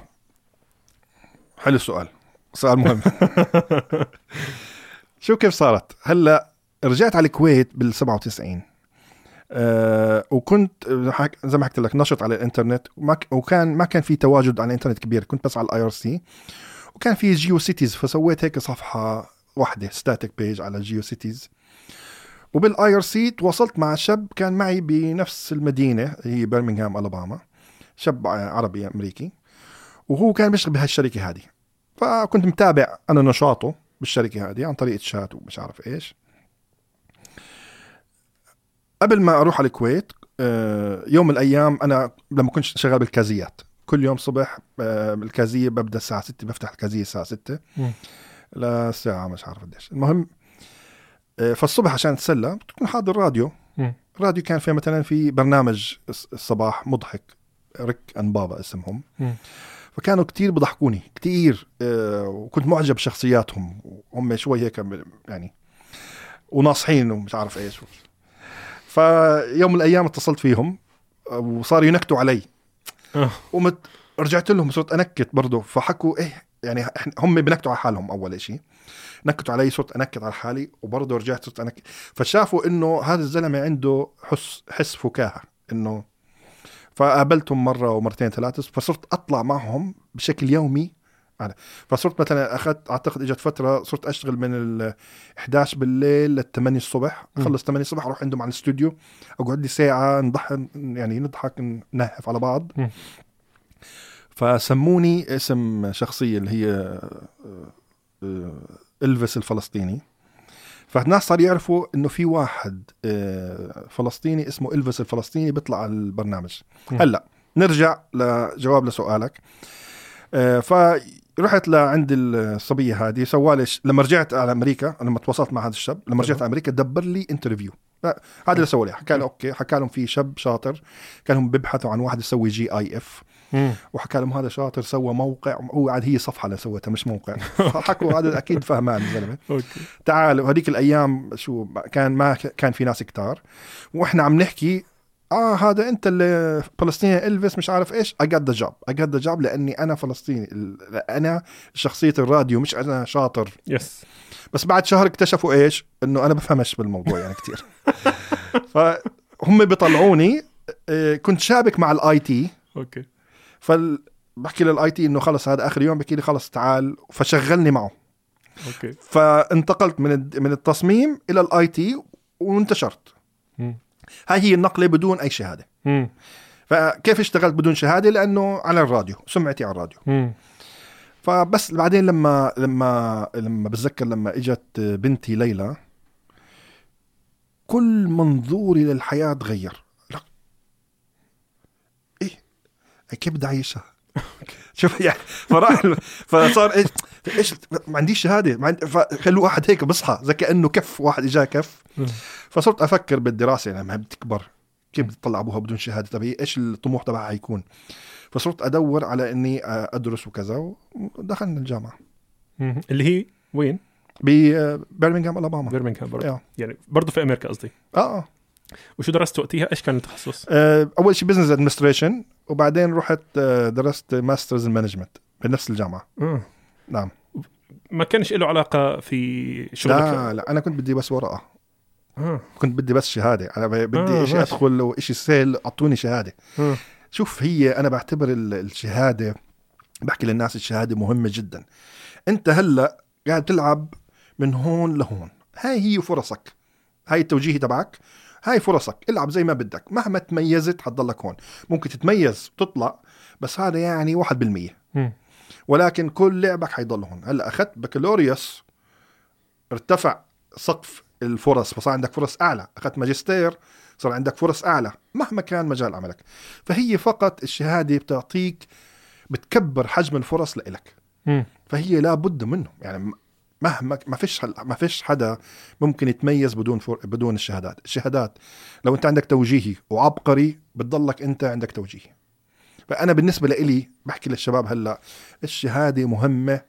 حلو السؤال سؤال مهم شو كيف صارت هلا رجعت على الكويت بال سبعة وتسعين أه وكنت زي ما حكيت لك نشط على الانترنت وكان ما كان في تواجد على الانترنت كبير كنت بس على الاي ار سي وكان في جيو سيتيز فسويت هيك صفحه واحده ستاتيك بيج على جيو سيتيز وبالاي ار سي تواصلت مع شاب كان معي بنفس المدينه هي برمنغهام الاباما شاب عربي امريكي وهو كان بيشتغل بهالشركه هذه فكنت متابع انا نشاطه بالشركه هذه عن طريق شات ومش عارف ايش. قبل ما أروح على الكويت يوم الأيام أنا لما كنت شغال بالكازيات كل يوم صبح بالكازية ببدأ الساعة ستة بفتح الكازية الساعة ستة لساعة مش عارف قديش المهم فالصبح عشان أتسلى تكون حاضر راديو راديو كان فيه مثلا في برنامج الصباح مضحك ريك أن بابا اسمهم فكانوا كتير بضحكوني كتير وكنت معجب بشخصياتهم وهم شوي هيك يعني وناصحين ومش عارف إيش فيوم الأيام اتصلت فيهم وصار ينكتوا علي أه. ومت رجعت لهم صرت أنكت برضو فحكوا إيه يعني هم بنكتوا على حالهم أول إشي نكتوا علي صرت أنكت على حالي وبرضو رجعت صرت أنكت فشافوا إنه هذا الزلمة عنده حس حس فكاهة إنه فقابلتهم مرة ومرتين ثلاثة فصرت أطلع معهم بشكل يومي أنا. فصرت مثلا أخذت أعتقد إجت فترة صرت أشتغل من ال إحدى عشر بالليل لل ثمانية الصبح خلص ثمانية الصبح أروح عندهم على الاستوديو أقعد لي ساعة نضحك يعني نضحك نهف على بعض م. فسموني اسم شخصية اللي هي إلفيس الفلسطيني فالناس صار يعرفوا إنه في واحد فلسطيني اسمه إلفيس الفلسطيني بيطلع على البرنامج. هلأ نرجع لجواب لسؤالك. فرحت لعند الصبية هذه سوالش لما رجعت على أمريكا لما تواصلت مع هذا الشاب لما رجعت على أمريكا دبر لي انترفيو لا هذا اللي سووا لي. حكى لهم اوكي، حكى لهم في شاب شاطر كان هم بيبحثوا عن واحد يسوي جي اي اف، وحكى لهم هذا شاطر سوى موقع، هو قاعد هي صفحه اللي سوتها مش موقع. حكوا هذا اكيد فهمان الزلمه. تعالوا هذيك الايام شو كان، ما كان في ناس كتار، واحنا عم نحكي اه هذا انت اللي فلسطيني الفيس مش عارف ايش. I got the job I got the job لاني انا فلسطيني، انا شخصيه الراديو مش انا شاطر. يس بس بعد شهر اكتشفوا ايش، انه انا بفهمش بالموضوع يعني كتير. فهم بيطلعوني، كنت شابك مع الاي تي. اوكي فبحكي للاي تي انه خلص هذا اخر يوم، بحكي لي خلص تعال، فشغلني معه. اوكي فانتقلت من من التصميم الى الاي تي وانتشرت. م. هاي هي النقلة بدون أي شهادة. مم. فكيف اشتغلت بدون شهادة؟ لأنه على الراديو، سمعتي على الراديو. مم. فبس بعدين لما لما لما بتذكر لما إجت بنتي ليلى، كل منظوري للحياة تغير. لا إيه كيف بدي أعيشها؟ شوف يعني فراح فصار إيش إيش ما عنديش شهادة، ما عندي. فخلوا واحد هيك بصحى زي كأنه كف، واحد إجا كف. فصرت أفكر بالدراسة لما يعني بتكبر كيف بتطلع أبوها بدون شهادة، طبيعي إيش الطموح تبعها هيكون. فصرت أدور على إني أدرس وكذا، ودخلنا الجامعة اللي هي وين؟ ببرمنغهام ألاباما. برمنغهام برضه يعني برضه في أمريكا قصدي. آه وشو درست وقتها؟ إيش كان التخصص؟ آه أول شيء بزنس أدمنستريشن، وبعدين رحت درست ماسترز مانجمنت بنفس الجامعة. مم. نعم. ما كانش له علاقة في شغلك؟ لا لا، أنا كنت بدي بس ورقة. آه. كنت بدي بس شهادة، أنا بدي إشي أدخل وإشي سهل، أعطوني شهادة. آه. شوف هي أنا بعتبر الشهادة، بحكي للناس الشهادة مهمة جدا. أنت هلأ قاعد تلعب من هون لهون، هاي هي فرصك، هاي التوجيه تبعك، هاي فرصك، العب زي ما بدك، مهما تميزت حتضلك هون. ممكن تتميز تطلع، بس هذا يعني واحد بالمية، ولكن كل لعبك حيضل هون. هلأ أخذت بكالوريوس، ارتفع سقف الفرص، فصار عندك فرص أعلى. أخذت ماجستير، صار عندك فرص أعلى، مهما كان مجال عملك. فهي فقط الشهادة بتعطيك، بتكبر حجم الفرص لإلك، فهي لا بد منه يعني. مهما ما فيش ما فيش حدا ممكن يتميز بدون فر... بدون الشهادات. الشهادات لو أنت عندك توجيهي وعبقري بتضلك أنت عندك توجيهي. فأنا بالنسبة لإلي بحكي للشباب هلا الشهادة مهمة،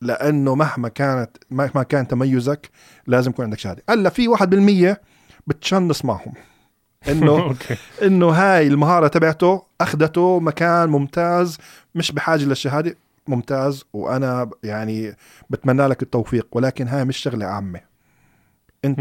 لأنه مهما كانت مهما كان تميزك لازم يكون عندك شهادة. هلا في واحد بالمية بتشنص معهم إنه إنه هاي المهارة تبعته أخدته مكان ممتاز، مش بحاجة للشهادة، ممتاز وأنا يعني بتمنى لك التوفيق، ولكن هاي مش شغلة عامة. أنت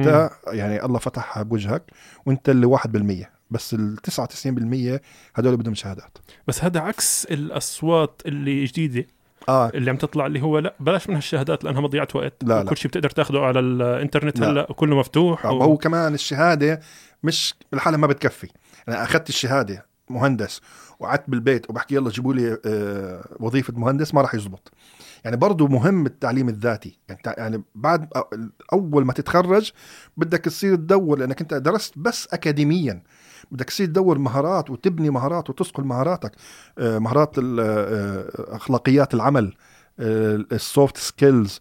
مم. يعني الله فتحها بوجهك، وأنت اللي واحد بالمية بس، التسعة وتسعين بالمية هدول بدهم شهادات. بس هذا عكس الأصوات اللي جديدة آه. اللي عم تطلع اللي هو لا بلاش من هالشهادات لأنها مضيعة وقت، كل شيء بتقدر تاخده على الإنترنت هلا وكله مفتوح. أو... هو كمان الشهادة مش بالحالة ما بتكفي. أنا أخذت الشهادة مهندس وقعدت بالبيت وبحكي يلا جيبوا لي وظيفة مهندس، ما راح يزبط. يعني برضو مهم التعليم الذاتي، يعني بعد أول ما تتخرج بدك تصير تدور، لأنك أنت درست بس أكاديميا، بدك تصير تدور مهارات وتبني مهارات وتسقل مهاراتك، مهارات أخلاقيات العمل، السوفت سكيلز،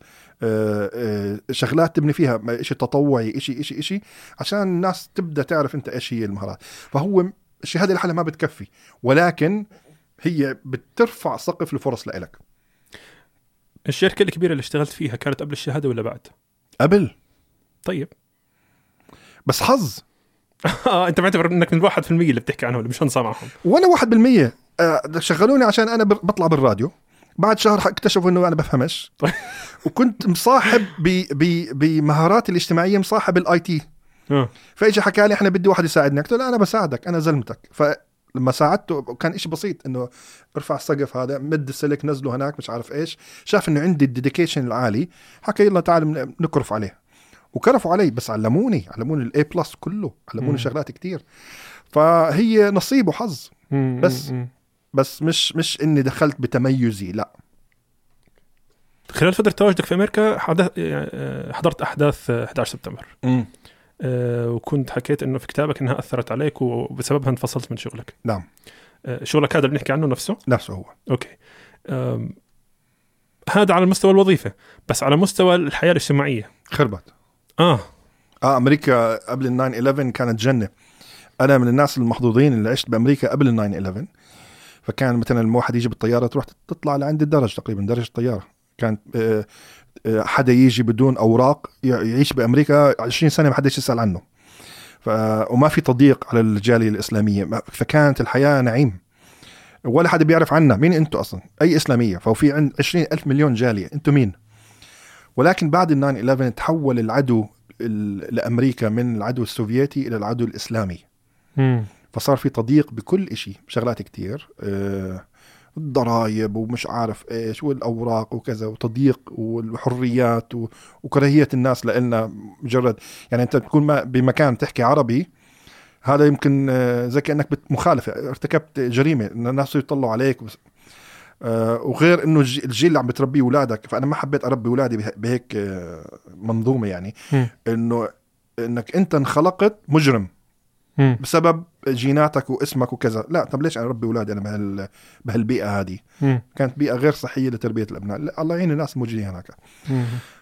شغلات تبني فيها، إشي تطوعي، إشي إشي إشي، عشان الناس تبدأ تعرف أنت إيش هي المهارات. فهو الشهادة الحالة ما بتكفي، ولكن هي بترفع سقف الفرص لإلك. الشركة الكبيرة اللي اشتغلت فيها كانت قبل الشهادة ولا بعد؟ قبل. طيب بس حظ. آه أنت معتبر إنك من واحد في المية اللي بتحكي عنه اللي مش هنسمعهم. وأنا واحد بالمية شغلوني عشان أنا بطلع بالراديو، بعد شهر اكتشفوا إنه أنا بفهمش. طيب. وكنت مصاحب بمهاراتي الاجتماعية، مصاحب الآي تي. فاجي حكى لي احنا بدي واحد يساعدنا، قلت له لا انا بساعدك، انا زلمتك. فلما ساعدته كان إشي بسيط، انه ارفع السقف هذا، مد السلك، نزله هناك، مش عارف ايش. شاف انه عندي الديديكيشن العالي، حكى يلا تعال نكرف عليه، وكرفوا علي. بس علموني علموني الاي بلس كله، علموني م. شغلات كتير. فهي نصيب وحظ بس. م. بس مش مش اني دخلت بتميزي. لا، خلال فترة تواجدك في امريكا حضرت احداث أحد عشر سبتمبر. امم أه وكنت حكيت انه في كتابك انها اثرت عليك وبسببها انفصلت من شغلك. نعم. أه شغلك هذا بنحكي عنه نفسه نفسه هو. اوكي. هذا على مستوى الوظيفة، بس على مستوى الحياة الاجتماعية خربت. اه اه امريكا قبل الناين إليفن كانت جنة. انا من الناس المحظوظين اللي عشت بامريكا قبل الناين إليفن. فكان مثلا الواحد يجي بالطيارة تروح تطلع لعند الدرج تقريبا درج الطيارة. كان حدا يجي بدون أوراق يعيش بأمريكا عشرين سنة ما حداش يسأل عنه. ف... وما في تضييق على الجالية الإسلامية. فكانت الحياة نعيم ولا حدا بيعرف عنا مين أنتوا أصلا أي إسلامية. فهو في عند عشرين ألف مليون جالية أنتوا مين. ولكن بعد الناين إليفن تحول العدو ال... لأمريكا من العدو السوفيتي إلى العدو الإسلامي. مم. فصار في تضييق بكل إشي شغلات كتير أه... الضرائب ومش عارف ايش والاوراق وكذا وتضييق والحريات وكراهيه الناس لنا. مجرد يعني انت تكون بمكان تحكي عربي هذا يمكن زي كانك مخالفه ارتكبت جريمه ان الناس يطلعوا عليك. وغير انه الجيل اللي عم بتربيه اولادك. فانا ما حبيت اربي اولادي بهيك منظومه يعني م. انه انك انت انخلقت مجرم م. بسبب جيناتك واسمك وكذا. لا طب ليش انا ربي اولادي انا بهال بهالبيئه هذه. كانت بيئه غير صحيه لتربيه الابناء. الله يعين الناس الموجودين هناك.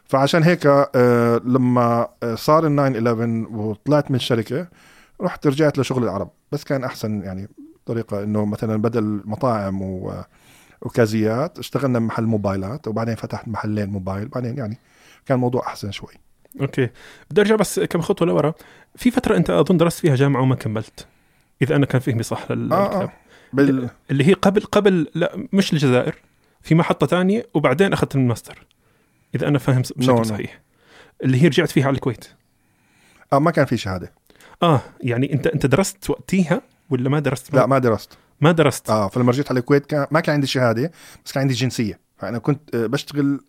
فعشان هيك آه لما صار الناين إليفن وطلعت من الشركه رحت رجعت لشغل العرب. بس كان احسن يعني طريقه انه مثلا بدل مطاعم وكازيات اشتغلنا محل موبايلات. وبعدين فتحت محلين موبايل. بعدين يعني كان الموضوع احسن شوي. اوكي بدي ارجع بس كم خطوه لورا. في فتره انت اظن درست فيها جامعه وما كملت إذا أنا كان فهمي صح للكتاب آه بال... اللي هي قبل قبل لا مش الجزائر في محطة تانية وبعدين أخذت الماستر إذا أنا فاهم بشكل no, صحيح no. اللي هي رجعت فيها على الكويت آه ما كان في شهادة آه يعني أنت أنت درست وقتيها ولا ما درست ما... لا ما درست ما درست آه فلما رجعت على الكويت كان... ما كان عندي شهادة بس كان عندي جنسية. فأنا كنت بشتغل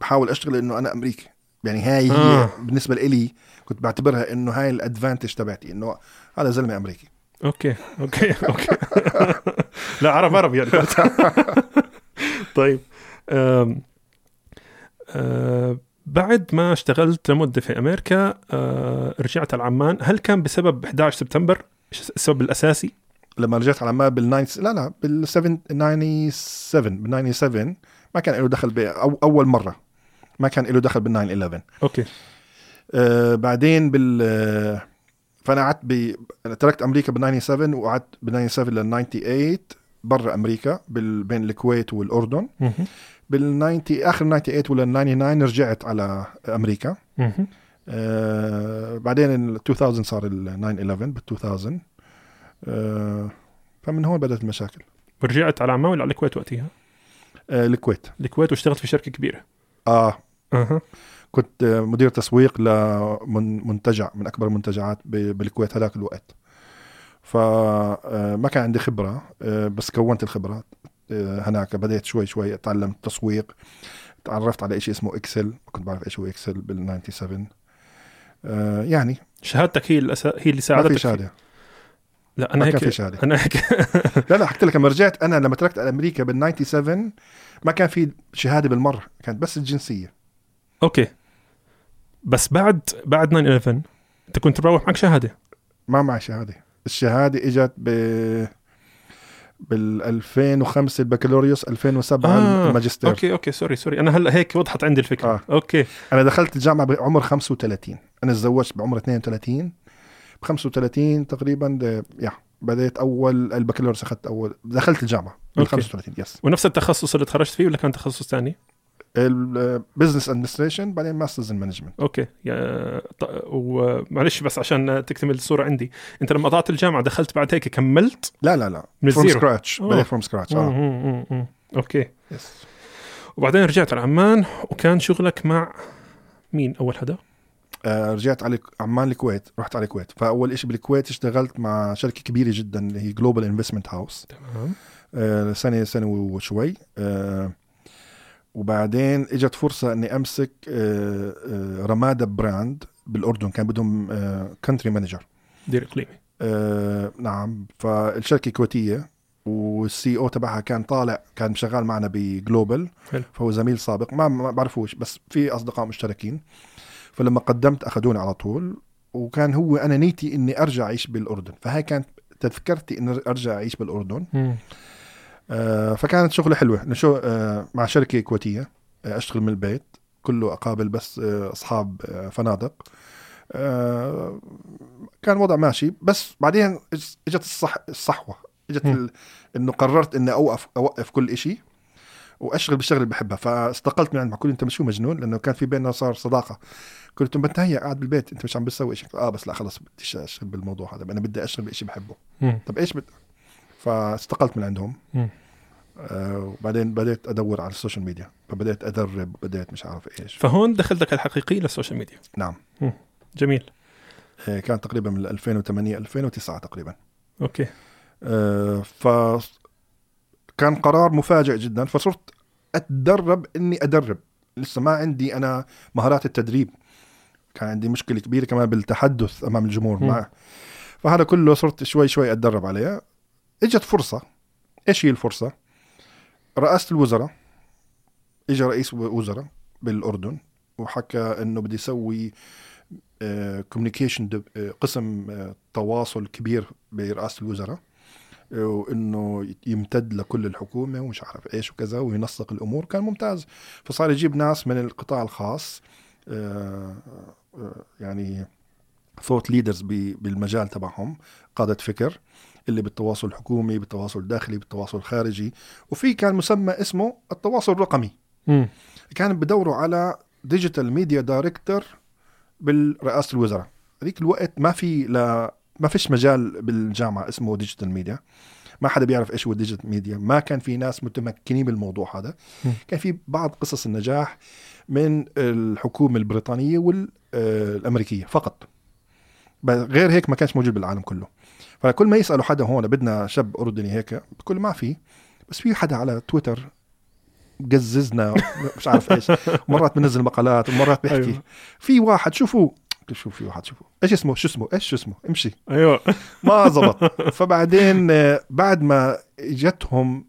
بحاول أشتغل إنه أنا أمريكي يعني هاي آه. هي بالنسبة لي كنت بعتبرها إنه هاي الأدفانتج تبعتي إنه هذا زلمة أمريكي. اوكي اوكي اوكي لا عرب عرب يعني طيب أم أم بعد ما اشتغلت لمده في امريكا رجعت على عمان. هل كان بسبب إحدى عشر سبتمبر السبب الاساسي لما رجعت على عمان بال لا لا بال سبعة وتسعين بالسبعة وتسعين ما كان له دخل أو اول مره ما كان له دخل بال ناين إليفن اوكي أه بعدين بال فأنا قعدت ب... تركت أمريكا بال سبعة وتسعين وقعدت بال سبعة وتسعين لل ثمانية وتسعين برا أمريكا بال... بين الكويت والأردن. بال آخر ثمانية وتسعين ولا تسعة وتسعين رجعت على أمريكا. آه... بعدين ألفين صار ال ناين إليفن بال ألفين آه... فمن هون بدأت المشاكل. رجعت على عمان ولا على الكويت وقتها؟ آه... الكويت الكويت واشتغلت في شركة كبيرة آه أها كنت مدير تسويق لمنتجع من أكبر منتجعات بالكويت هذاك الوقت. فما كان عندي خبرة بس كونت الخبرات هناك. بدأت شوي شوي أتعلم التسويق. تعرفت على إشي اسمه إكسل. كنت بعرف إيش هو إكسل بال سبعة وتسعين يعني. شهادتك هي, الأس... هي اللي ساعدتك. ما في شهادة. لا أنا هيك. أنا هيك. لا لا حكيت لك لما رجعت أنا لما تركت أمريكا بال سبعة وتسعين ما كان في شهادة بالمرة. كانت بس الجنسية. اوكي بس بعد بعد ناين إليفن انت كنت تروح معك شهاده؟ ما معي شهاده. الشهاده اجت ب بال ألفين وخمسة البكالوريوس ألفين وسبعة آه. الماجستير. اوكي اوكي سوري سوري انا هلا هيك وضحت عندي الفكره آه. اوكي انا دخلت الجامعه بعمر خمسة وثلاثين. انا تزوجت بعمر اثنين وثلاثين. ب خمسة وثلاثين تقريبا يا بديت اول البكالوريوس. اخذت اول دخلت الجامعه ب خمسة وثلاثين يس. ونفس التخصص اللي تخرجت فيه ولا كان تخصص ثاني؟ البزنس ادمنستريشن بعدين ماسترز ان مانجمنت. اوكي يا ط... ومعلش بس عشان تكتمل الصوره عندي انت لما قطعت الجامعه دخلت بعد هيك كملت؟ لا لا لا فروم سكراتش. بدي فروم سكراتش اه اوكي يس. وبعدين رجعت على عمان وكان شغلك مع مين اول هذا؟ آه رجعت على عمان الكويت. رحت على الكويت فاول إشي بالكويت اشتغلت مع شركه كبيره جدا اللي هي جلوبال انفستمنت هاوس. تمام آه سنه سنه وشوي آه وبعدين اجت فرصة اني امسك رمادة براند بالاردن. كان بدهم كونتري مانجر دير اقليمي أه نعم. فالشركة كويتية والسي او تبعها كان طالع كان شغال معنا بجلوبل. فهو زميل سابق ما, ما بعرفوش بس في اصدقاء مشتركين. فلما قدمت اخذوني على طول. وكان هو انا نيتي اني ارجع اعيش بالاردن. فهاي كانت تذكرتي اني ارجع اعيش بالاردن م. آه فكانت شغلة حلوة نشو آه مع شركة كويتية. آه أشتغل من البيت كله أقابل بس آه أصحاب آه فنادق كان وضع ماشي. بس بعدين اجت الصح الصحوه اجت انه قررت اني اوقف اوقف كل إشي واشغل بالشغل اللي بحبها. فاستقلت من عند معقول انت مش مجنون، لانه كان في بيننا صار صداقه. قلت له انت هي قاعد بالبيت انت مش عم بتسوي شيء. اه بس لا خلص بدي اشغل بالموضوع هذا، انا بدي اشغل بشيء بحبه. طب ايش بد... فاستقلت من عندهم. آه وبعدين بدأت أدور على السوشيال ميديا، فبدأت أدرب، بدأت مش عارف إيش. فهون دخلتك الحقيقي للسوشيال ميديا؟ نعم. مم. جميل. آه كان تقريبا من ألفين وثمانية ألفين وتسعة تقريبا. أوكي. آه فكان قرار مفاجئ جدا، فصرت أتدرب إني أدرب. لسه ما عندي أنا مهارات التدريب، كان عندي مشكلة كبيرة كمان بالتحدث أمام الجمهور معه. فهذا كله صرت شوي شوي أتدرب عليه. إجت فرصة. إيش هي الفرصة؟ رئاسة الوزراء، إجا رئيس وزراء بالأردن وحكى إنه بدي يسوي كوميونيكيشن قسم تواصل كبير برئاسة الوزراء، وإنه يمتد لكل الحكومة ومش عارف إيش وكذا، وينسق الأمور. كان ممتاز. فصار يجيب ناس من القطاع الخاص، يعني ثوت ليدرز بالمجال تبعهم، قادة فكر اللي بالتواصل الحكومي، بالتواصل الداخلي، بالتواصل الخارجي. وفي كان مسمى اسمه التواصل الرقمي. مم. كان بدوروا على ديجيتال ميديا دايركتور بالرئاسة الوزراء. هذيك الوقت ما في لا ما فيش مجال بالجامعة اسمه ديجيتال ميديا، ما حدا بيعرف ايش هو ديجيتال ميديا، ما كان في ناس متمكنين بالموضوع هذا. مم. كان في بعض قصص النجاح من الحكومة البريطانية والأمريكية فقط، غير هيك ما كانش موجود بالعالم كله. فكل ما يسألوا حدا هون بدنا شاب أردني هيك، بكل ما في. بس في حدا على تويتر جززنا مش عارف إيش، مرات بنزل مقالات ومرات بحكي. أيوة. في واحد شوفوا شوف في واحد شوفوا إيش اسمه شو اسمه إيش شو اسمه امشي. أيوة. ما زبط. فبعدين بعد ما جتهم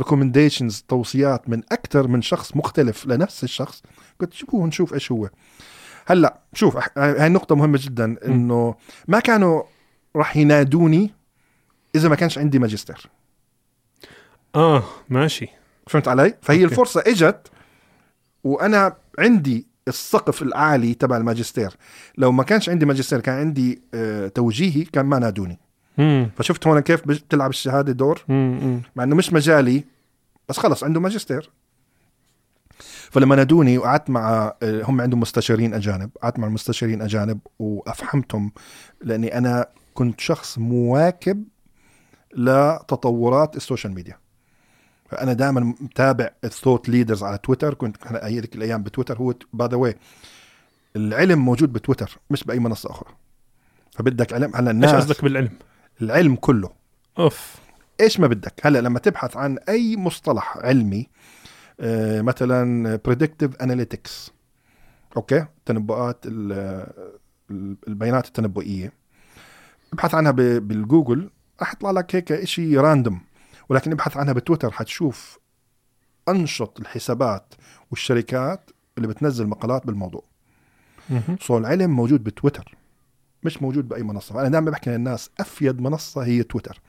recommendations توصيات من أكتر من شخص مختلف لنفس الشخص، قلت شوفوا نشوف إيش هو. هلا شوف هاي النقطة مهمة جدا، إنه ما كانوا راح ينادوني إذا ما كانش عندي ماجستير. آه ماشي، فهمت علي؟ فهي أوكي. الفرصة إجت وأنا عندي السقف العالي تبع الماجستير. لو ما كانش عندي ماجستير كان عندي آه توجيهي، كان ما نادوني. مم. فشفت هون كيف بتلعب الشهادة دور، مم. مع إنه مش مجالي، بس خلص عنده ماجستير. فلما نادوني وقعدت مع هم، عندهم مستشارين أجانب، قعدت مع المستشارين أجانب وأفهمتهم، لأني أنا كنت شخص مواكب لتطورات السوشيال ميديا. فأنا دائما متابع الثوت ليدرز على تويتر. كنت أنا أيدك الأيام بتويتر، هو باي ذا واي العلم موجود بتويتر مش بأي منصة أخرى. فبدك علم على الناس. إيش قصدك بالعلم؟ العلم كله. أوف. إيش ما بدك هلا لما تبحث عن أي مصطلح علمي، آه مثلا predictive analytics، أوكي، تنبؤات البيانات التنبؤية، ابحث عنها بالجوجل احطلع لك هيك اشي راندوم. ولكن ابحث عنها بتويتر حتشوف انشط الحسابات والشركات اللي بتنزل مقالات بالموضوع. صار العلم موجود بتويتر مش موجود بأي منصة. أنا دائما بحكي للناس أفيد منصة هي تويتر.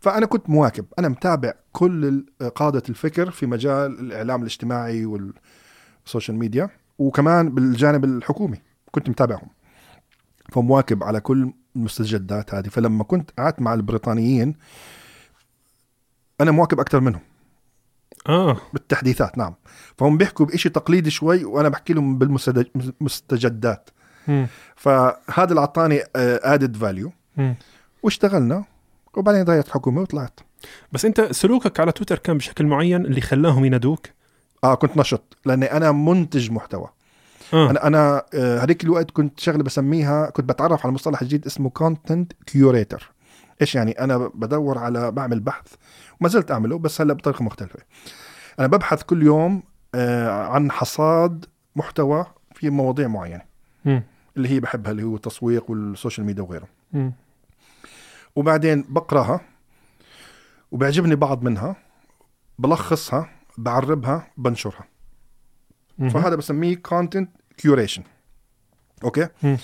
فأنا كنت مواكب، أنا متابع كل قادة الفكر في مجال الإعلام الاجتماعي والسوشيال ميديا، وكمان بالجانب الحكومي كنت متابعهم، فمواكب على كل المستجدات هذه. فلما كنت قعدت مع البريطانيين أنا مواكب أكتر منهم آه. بالتحديثات. نعم. فهم بيحكوا بإشي تقليدي شوي وأنا بحكي لهم بالمستجدات. مم. فهذا اللي عطاني added value. مم. واشتغلنا وبعدين ضايت الحكومة وطلعت. بس انت سلوكك على تويتر كان بشكل معين اللي خلاهم ينادوك؟ اه كنت نشط لاني انا منتج محتوى. آه. انا انا هذيك الوقت كنت شغله بسميها، كنت بتعرف على مصطلح جديد اسمه content curator. ايش يعني؟ انا بدور على، بعمل بحث وما زلت اعمله بس هلا بطريقة مختلفة. انا ببحث كل يوم عن حصاد محتوى في مواضيع معينة. مم. اللي هي بحبها اللي هو التسويق والسوشيال ميديا وغيره. مم. وبعدين بقراها وبعجبني بعض منها، بلخصها، بعربها، بنشرها. مم. فهذا بسميه content curation. أوكي. مم.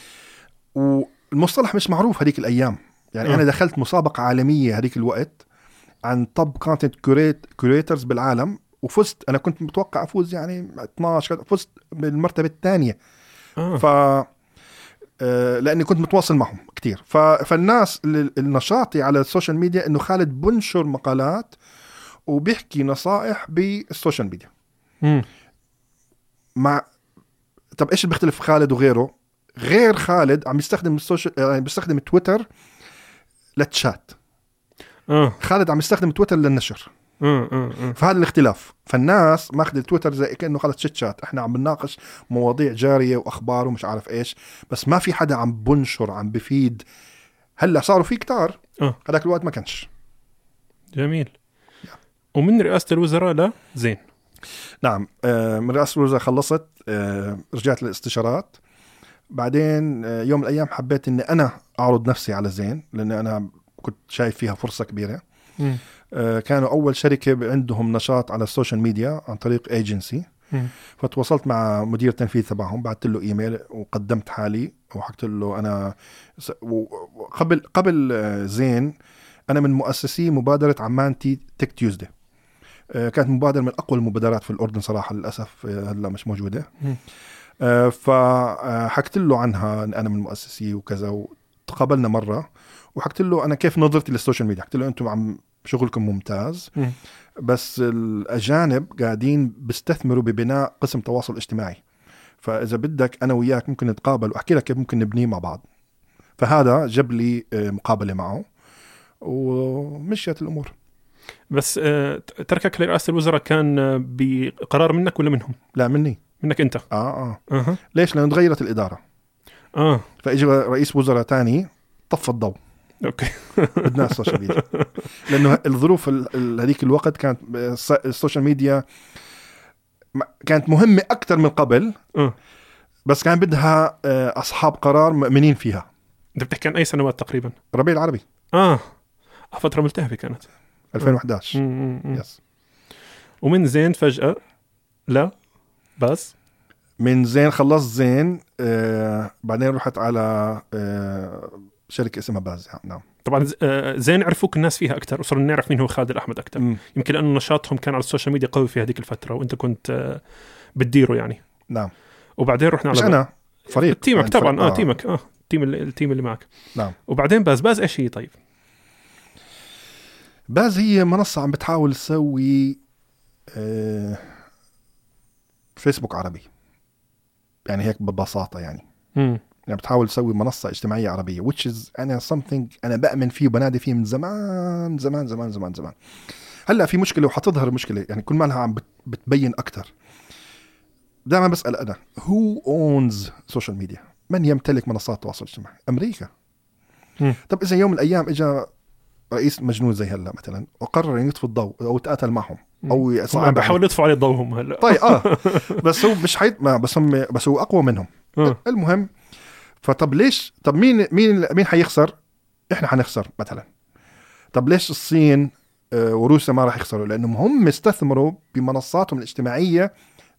والمصطلح مش معروف هذيك الأيام يعني. مم. أنا دخلت مسابقة عالمية هذيك الوقت عن top content curators بالعالم وفزت. أنا كنت متوقع أفوز يعني اثناشر، فزت بالمرتبة الثانية. آه. لأني كنت متواصل معهم كتير. فالناس النشاطي على السوشيال ميديا إنه خالد بنشر مقالات وبيحكي نصائح بالسوشيال ميديا. مم. مع طب إيش بيختلف خالد وغيره؟ غير خالد عم بيستخدم السوشيال يعني بيستخدم تويتر للتشات. أه. خالد عم يستخدم تويتر للنشر. أه أه أه. فهذا الاختلاف. فالناس ما أخذ تويتر زي كأنه خالد شتشات، إحنا عم بنناقش مواضيع جارية وأخبار ومش عارف إيش، بس ما في حدا عم بنشر عم بفيد. هلا صاروا في كتار هذاك أه. الوقت ما كانش. جميل. ومن رئاسة الوزراء لا زين. نعم، من رئاسة الوزراء خلصت، رجعت للاستشارات. بعدين يوم الأيام حبيت إني أنا أعرض نفسي على زين، لأن أنا كنت شايف فيها فرصة كبيرة. م. كانوا أول شركة عندهم نشاط على السوشيال ميديا عن طريق ايجنسي، فتواصلت مع مدير تنفيذ تبعهم، بعثت له إيميل وقدمت حالي وحكت له أنا قبل قبل زين أنا من مؤسسي مبادرة عمان تي تك تيوزدي. كانت مبادرة من أقوى المبادرات في الأردن صراحة، للأسف هلا مش موجودة. فحكت له عنها أنا من مؤسسي وكذا، وتقابلنا مرة وحكت له أنا كيف نظرتي للسوشيال ميديا. حكت له أنتم عم شغلكم ممتاز، بس الأجانب قاعدين بيستثمروا ببناء قسم تواصل اجتماعي، فإذا بدك أنا وياك ممكن نتقابل وأحكي لك كيف ممكن نبنيه مع بعض. فهذا جاب لي مقابلة معه ومشيت الأمور. بس تركك لرئاسة الوزراء كان بقرار منك ولا منهم؟ لا، مني. منك أنت؟ آه آه, آه. ليش؟ لأن تغيرت الإدارة. آه. فإجي رئيس وزراء تاني طفى الضوء. أوكي. بدنا السوشيال ميديا، لأنه الظروف هذيك الوقت كانت السوشيال ميديا كانت مهمة أكتر من قبل. آه. بس كان بدها أصحاب قرار مؤمنين فيها. أنت بتحكي عن أي سنوات تقريبا؟ ربيع العربي. آه. فترة ملتهبة كانت. ألفين وإحدى عشر. مم. مم. يس. ومن زين فجأة لا باز. من زين خلص زين، آه بعدين رحت على آه شركة اسمها باز. نعم طبعا زين عرفوك الناس فيها أكتر، وصرنا نعرف مين هو خالد الأحمد أكتر. مم. يمكن لأن نشاطهم كان على السوشيال ميديا قوي في هذيك الفترة، وأنت كنت آه بتديره يعني. نعم. وبعدين رحنا على أنا فريق تيمك يعني طبعا. آه, آه تيمك آه تيم التيم اللي معك. نعم. وبعدين باز باز إيش هي؟ طيب باز هي منصة عم بتحاول تسوي آه فيسبوك عربي، يعني هيك ببساطة يعني. مم. يعني بتحاول تسوي منصة اجتماعية عربية، which is أنا something أنا بأمن فيه وبنادي فيه من زمان زمان زمان زمان زمان. هلأ في مشكلة وحتظهر مشكلة، يعني كل ما لها عم بتبين أكتر. دائما بسأل أنا who owns social media؟ من يمتلك منصات التواصل الاجتماعي؟ أمريكا. مم. طب إذا يوم الأيام إجا رئيس مجنون زي هلا مثلا وقرر يطفي الضوء او يتقاتل معهم او يصعب، بحاول يطفوا عليه ضوءهم هلا. طيب اه بس هو مش حيت ما بس هم بس هو اقوى منهم. أه. المهم فطب ليش؟ طب مين مين مين حيخسر؟ احنا حنخسر مثلا. طب ليش الصين آه وروسيا ما راح يخسروا؟ لانهم هم استثمروا بمنصاتهم الاجتماعيه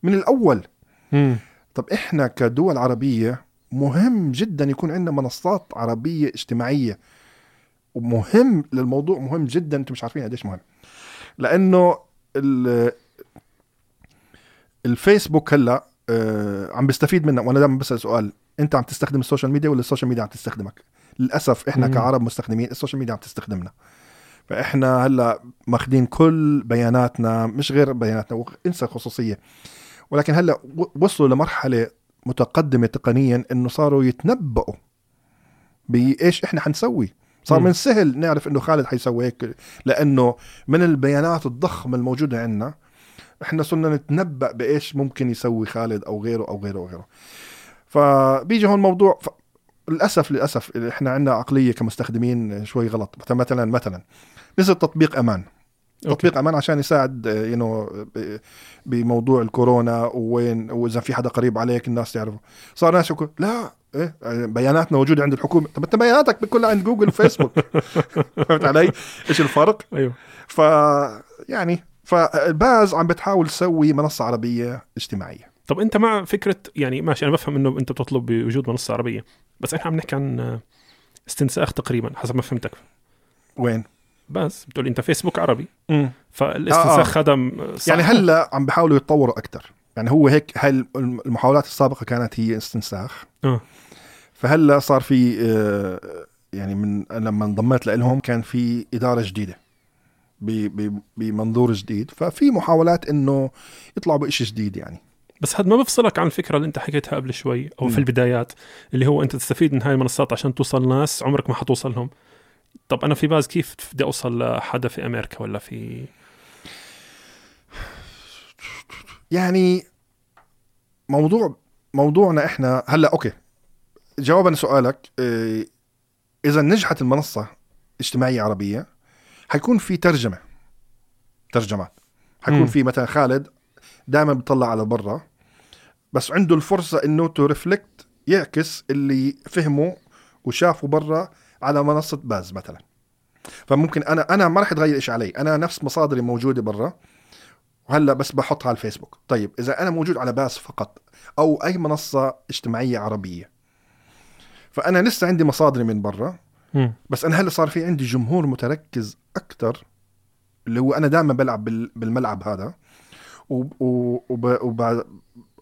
من الاول. م. طب احنا كدول عربيه مهم جدا يكون عندنا منصات عربيه اجتماعيه، ومهم للموضوع مهم جدا. انتم مش عارفين قديش مهم، لانه الفيسبوك هلا عم بيستفيد منه. وانا دائما بسال سؤال، انت عم تستخدم السوشيال ميديا ولا السوشيال ميديا عم تستخدمك؟ للاسف احنا مم. كعرب مستخدمين السوشيال ميديا عم تستخدمنا. فاحنا هلا ماخذين كل بياناتنا، مش غير بياناتنا، انسى الخصوصيه. ولكن هلا وصلوا لمرحله متقدمه تقنيا انه صاروا يتنبؤوا بايش احنا حنسوي. صار من سهل نعرف انه خالد حيسوي هيك، لانه من البيانات الضخمه الموجوده عندنا احنا صرنا نتنبأ بايش ممكن يسوي خالد او غيره او غيره او غيره. فبيجي هون موضوع ف... للاسف للاسف احنا عندنا عقليه كمستخدمين شوي غلط. مثلا مثلا نزل تطبيق امان. أوكي. تطبيق امان عشان يساعد ينو بموضوع الكورونا، وين واذا في حدا قريب عليك الناس تعرفه. صار ناس يقول لا إيه بياناتنا موجودة عند الحكومة. طب أنت بياناتك بكلها عند جوجل وفيسبوك. فهمت علي إيش الفرق؟ أيوة. فا يعني فباز عم بتحاول تسوي منصة عربية اجتماعية. طب أنت مع فكرة يعني ماشي، أنا بفهم إنه أنت بتطلب بوجود منصة عربية، بس إحنا عم نحكي عن استنساخ تقريبا حسب ما فهمتك. وين؟ باز بتقول أنت فيسبوك عربي. مم. فالاستنساخ خدم يعني هلا عم بحاولوا يتطوروا أكتر. يعني هو هيك، هل المحاولات السابقة كانت هي استنساخ. أه. فهلا صار في يعني من لما انضمت لهم كان في إدارة جديدة بمنظور جديد، ففي محاولات إنه يطلعوا بإشي جديد يعني. بس هاد ما بفصلك عن الفكرة اللي أنت حكيتها قبل شوي أو م. في البدايات، اللي هو أنت تستفيد من هاي المنصات عشان توصل ناس عمرك ما حتوصلهم. طب أنا في باز كيف بدي أوصل لحدا في أمريكا ولا في يعني موضوع موضوعنا إحنا هلا؟ أوكي، جوابا سؤالك، إذا نجحت المنصة اجتماعية عربية حيكون في ترجمة ترجمات حيكون م. في مثلا خالد دائما بيطلع على برا، بس عنده الفرصة إنه تو ريفلكت يعكس اللي فهمه وشافه برا على منصة باز مثلا. فممكن أنا أنا ما رح تغير إيش علي، أنا نفس مصادري موجودة برا وهلا بس بحطها على الفيسبوك. طيب إذا أنا موجود على باز فقط أو أي منصة اجتماعية عربية، فأنا لسه عندي مصادري من برا، بس أنا هلا صار في عندي جمهور متركز أكتر، اللي هو أنا دائما بلعب بالملعب هذا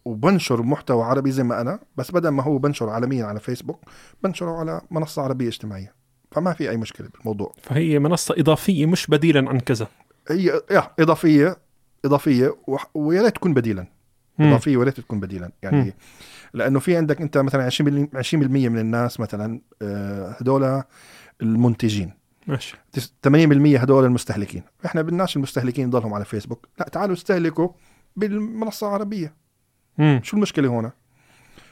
وبنشر محتوى عربي زي ما أنا، بس بدل ما هو بنشر عالميا على فيسبوك بنشره على منصة عربية اجتماعية، فما في أي مشكلة بالموضوع. فهي منصة إضافية مش بديلا عن كذا، هي إضافية إضافية ويا ريت تكون بديلا إضافية ولا تكون بديلا يعني مم. لأنه في عندك أنت مثلا عشرين بالمية من الناس مثلا هدول المنتجين، ماشي، ثمانين بالمية هدول المستهلكين. إحنا بدناش المستهلكين يضلهم على فيسبوك، لا تعالوا استهلكوا بالمنصة العربية. مم. شو المشكلة هنا؟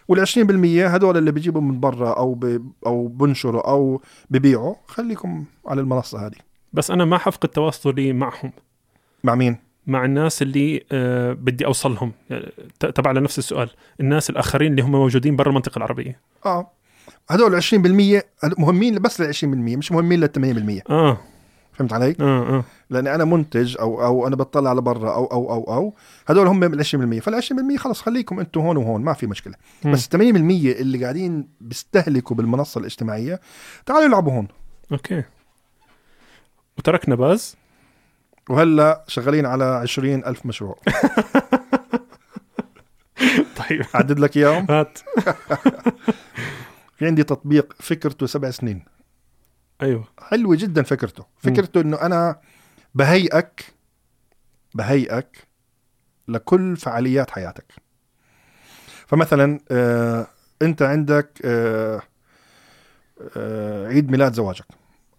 والعشرين بالمية هدول اللي بيجيبوا من برا أو ب... أو بنشروا أو ببيعوا خليكم على المنصة هذه. بس أنا ما حفقد تواصلي معهم. مع مين؟ مع الناس اللي آه بدي أوصلهم، تبع لنفس السؤال، الناس الآخرين اللي هم موجودين برا المنطقة العربية. آه هدول عشرين بالمية مهمين بس للعشرين بالمية، مش مهمين للثمانين بالمية. آه فهمت علي؟ آه آه. لأن أنا منتج أو أو أنا بطلع على برا أو أو أو أو هدول هم العشرين بالمية، فالعشرين بالمية خلاص خليكم أنتوا هون وهون ما في مشكلة. م. بس الثمانين بالمية اللي قاعدين بيستهلكوا بالمنصة الاجتماعية تعالوا يلعبوا هون. أوكي. وتركنا باز. وهلا شغالين على عشرين ألف مشروع. طيب عدد لك إياهم. هات. في عندي تطبيق فكرته سبع سنين. أيوة. حلوة جدا فكرته. فكرته إنه أنا بهيئك بهيئك لكل فعاليات حياتك. فمثلا آه أنت عندك آه آه عيد ميلاد زواجك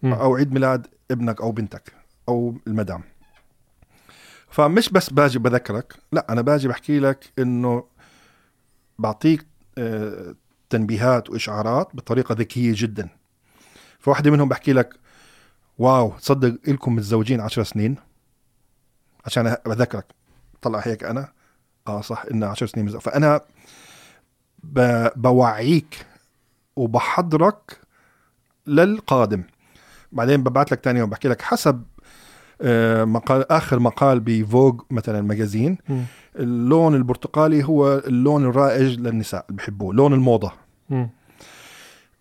م. أو عيد ميلاد ابنك أو بنتك أو المدام، فمش بس باجي بذكرك، لا أنا باجي بحكي لك إنه بعطيك آه تنبيهات وإشعارات بطريقة ذكية جدا. فواحدة منهم بحكي لك واو تصدق إلكم متزوجين عشر سنين عشان أذكرك. طلع هيك أنا آه صح إن عشر سنين متزوج. فأنا بوعيك وبحضرك للقادم. بعدين ببعت لك تاني يوم بحكي لك حسب آه مقال آخر مقال بفوغ مثلا مجازين، م. اللون البرتقالي هو اللون الرائج للنساء اللي بحبوه، لون الموضة. م.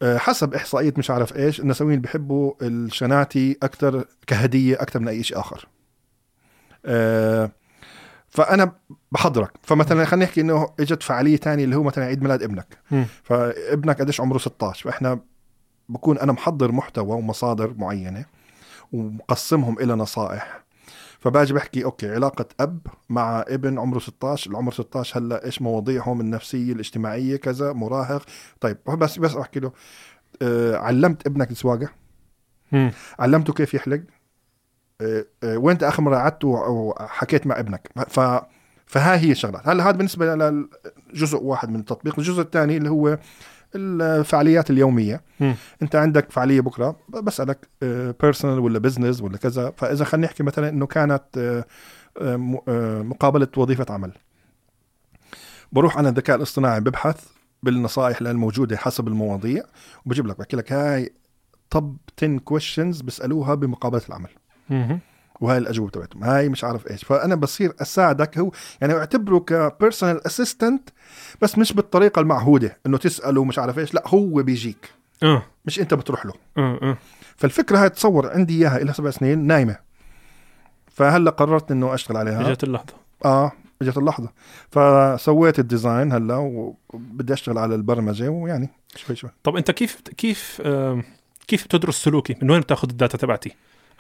حسب إحصائية مش عارف إيش النسويين بيحبوا الشناتي أكتر كهدية أكتر من أي شيء آخر. أه فأنا بحضرك. فمثلا خلينا نحكي إنه إجت فعالية تانية اللي هو مثلا عيد ميلاد ابنك، م. فابنك قديش عمره ستة عشر، فإحنا بكون أنا محضر محتوى ومصادر معينة ومقسمهم إلى نصائح. فباجي بحكي أوكي علاقة أب مع ابن عمره ستة عشر، العمر ستة عشر هلا إيش مواضيعهم النفسية الاجتماعية كذا مراهق. طيب بس بس أحكي له آه علمت ابنك السواقة، م. علمته كيف يحلق، آه آه وين آخر مرة قعدت وحكيت مع ابنك. ف فها هي شغلات. هلا هذا بالنسبة لجزء واحد من التطبيق. الجزء الثاني اللي هو الفعاليات اليومية. م. أنت عندك فعالية بكرة بسألك بيرسونال ولا بزنس ولا كذا. فإذا خلينا نحكي مثلا إنه كانت مقابلة وظيفة عمل، بروح أنا الذكاء الاصطناعي ببحث بالنصائح الموجودة حسب المواضيع وبجيب لك بحكي لك هاي طب عشرة questions بسألوها بمقابلة العمل، م. وهاي الأجوبة تبعتهم هاي مش عارف إيش. فأنا بصير أساعدك، هو يعني أعتبره كبيرسونال أسيستنت بس مش بالطريقة المعهودة إنه تسأله مش عارف إيش، لا هو بيجيك أه. مش أنت بتروح له أه أه. فالفكرة هاي تصور عندي إياها إلى سبع سنين نايمة، فهلا قررت إنه أشتغل عليها. جات اللحظة آه اجت اللحظه. فسويت الديزاين هلا وبدي اشتغل على البرمجه ويعني شوي شوي. طب انت كيف كيف كيف بتدرس سلوكي؟ من وين بتاخذ الداتا تبعتي؟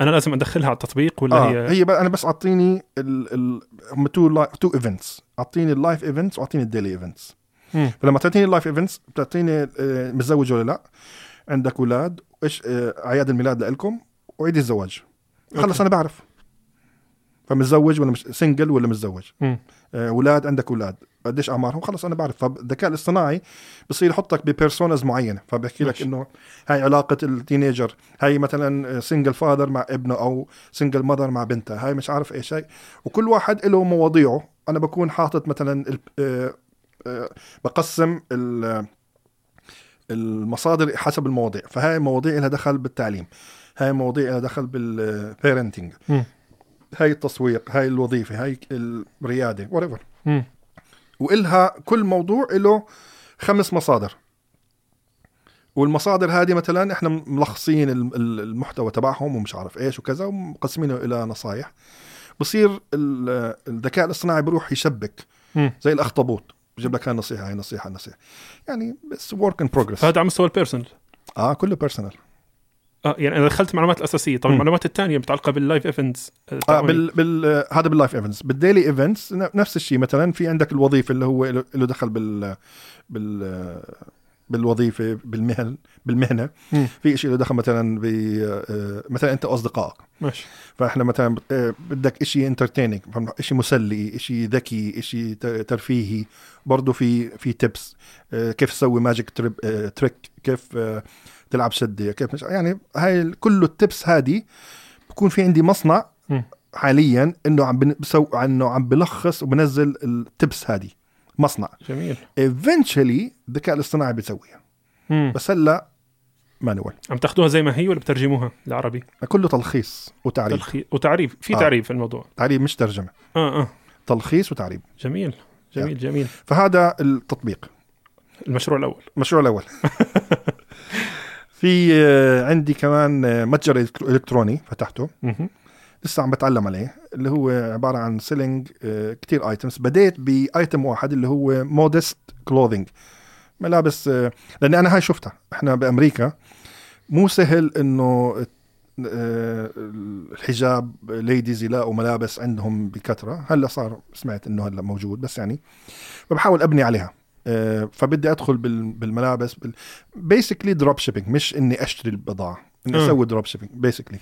انا لازم ادخلها على التطبيق ولا آه هي هي بقى انا بس اعطيني ال ال تو تو ايفنتس، اعطيني اللايف ايفنتس واعطيني الديلي ايفنتس. فلما تعطيني اللايف ايفنتس بتعطيني متزوج ولا لا، عندك اولاد، ايش اعياد الميلاد لكم وعيد الزواج. خلص انا بعرف فمتزوج ولا مش سنجل ولا متزوج، اولاد عندك اولاد قديش اعمارهم، خلص انا بعرف. فالذكاء الاصطناعي بصير يحطك ببيرسوناز معينه، فبيحكي لك انه هاي علاقه التينيجر، هاي مثلا سنجل فادر مع ابنه او سنجل مادر مع بنتها، هاي مش عارف ايش هاي. وكل واحد له مواضيعه. انا بكون حاطط مثلا بقسم المصادر حسب المواضيع، فهاي مواضيع لها دخل بالتعليم، هاي مواضيع لها دخل بالبيرنتينج، هاي التسويق، هاي الوظيفه، هاي الرياده whatever. وإلها كل موضوع له خمس مصادر، والمصادر هذه مثلا احنا ملخصين المحتوى تبعهم ومش عارف ايش وكذا، ومقسمينه الى نصايح. بصير الذكاء الاصطناعي بروح يشبك زي الاخطبوط، بجيب لك هاي نصيحه هاي نصيحه نصيحه، يعني بس ورك ان بروجرس. هذا على مستوى البيرسونال، اه كله بيرسونال. اه يعني انا دخلت المعلومات الاساسيه، طبعا المعلومات الثانيه متعلقه باللايف ايفنتس. اه بال بال هذا باللايف ايفنتس. بالديلي ايفنتس نفس الشيء، مثلا في عندك الوظيفه اللي هو له دخل بال بال بالوظيفه بالمهن بالمهنه م. في شيء له دخل مثلا ب مثلا انت اصدقائك ماشي، فاحنا مثلا بدك شيء انترتيننج، شيء مسلي، شيء ذكي، شيء ترفيهي، برضو في في تيبس كيف تسوي ماجيك تريك، كيف تلعب شدية، كيف مش يعني. هاي كل التبس هذه بكون في عندي مصنع م. حاليا انه عم بسوق عنه، عم بلخص وبنزل التبس هذه مصنع. جميل. eventually الذكاء الاصطناعي بيسويها، بس هلا مانوال. عم تاخذوها زي ما هي ولا بترجموها للعربي؟ كله تلخيص وتعريب. تلخيص وتعريب، في آه. تعريب في الموضوع، تعريب مش ترجمة. اه اه تلخيص وتعريب. جميل جميل يعني. جميل. فهذا التطبيق، المشروع الأول. المشروع الأول. في عندي كمان متجر إلكتروني فتحته لسه عم بتعلم عليه، اللي هو عبارة عن سيلينج كتير آيتمز. بديت بآيتم واحد اللي هو مودست كلوذينج، ملابس، لأن أنا هاي شفتها. إحنا بأمريكا مو سهل إنه الحجاب ليديز يلاقوا ملابس عندهم بكثرة، هلا صار سمعت إنه هلا موجود، بس يعني فبحاول أبني عليها. فبدي أدخل بالملابس بيسكلي دروب شيبينج، مش إني أشتري البضاعة، إني أسوي دروب شيبينج بيسكلي.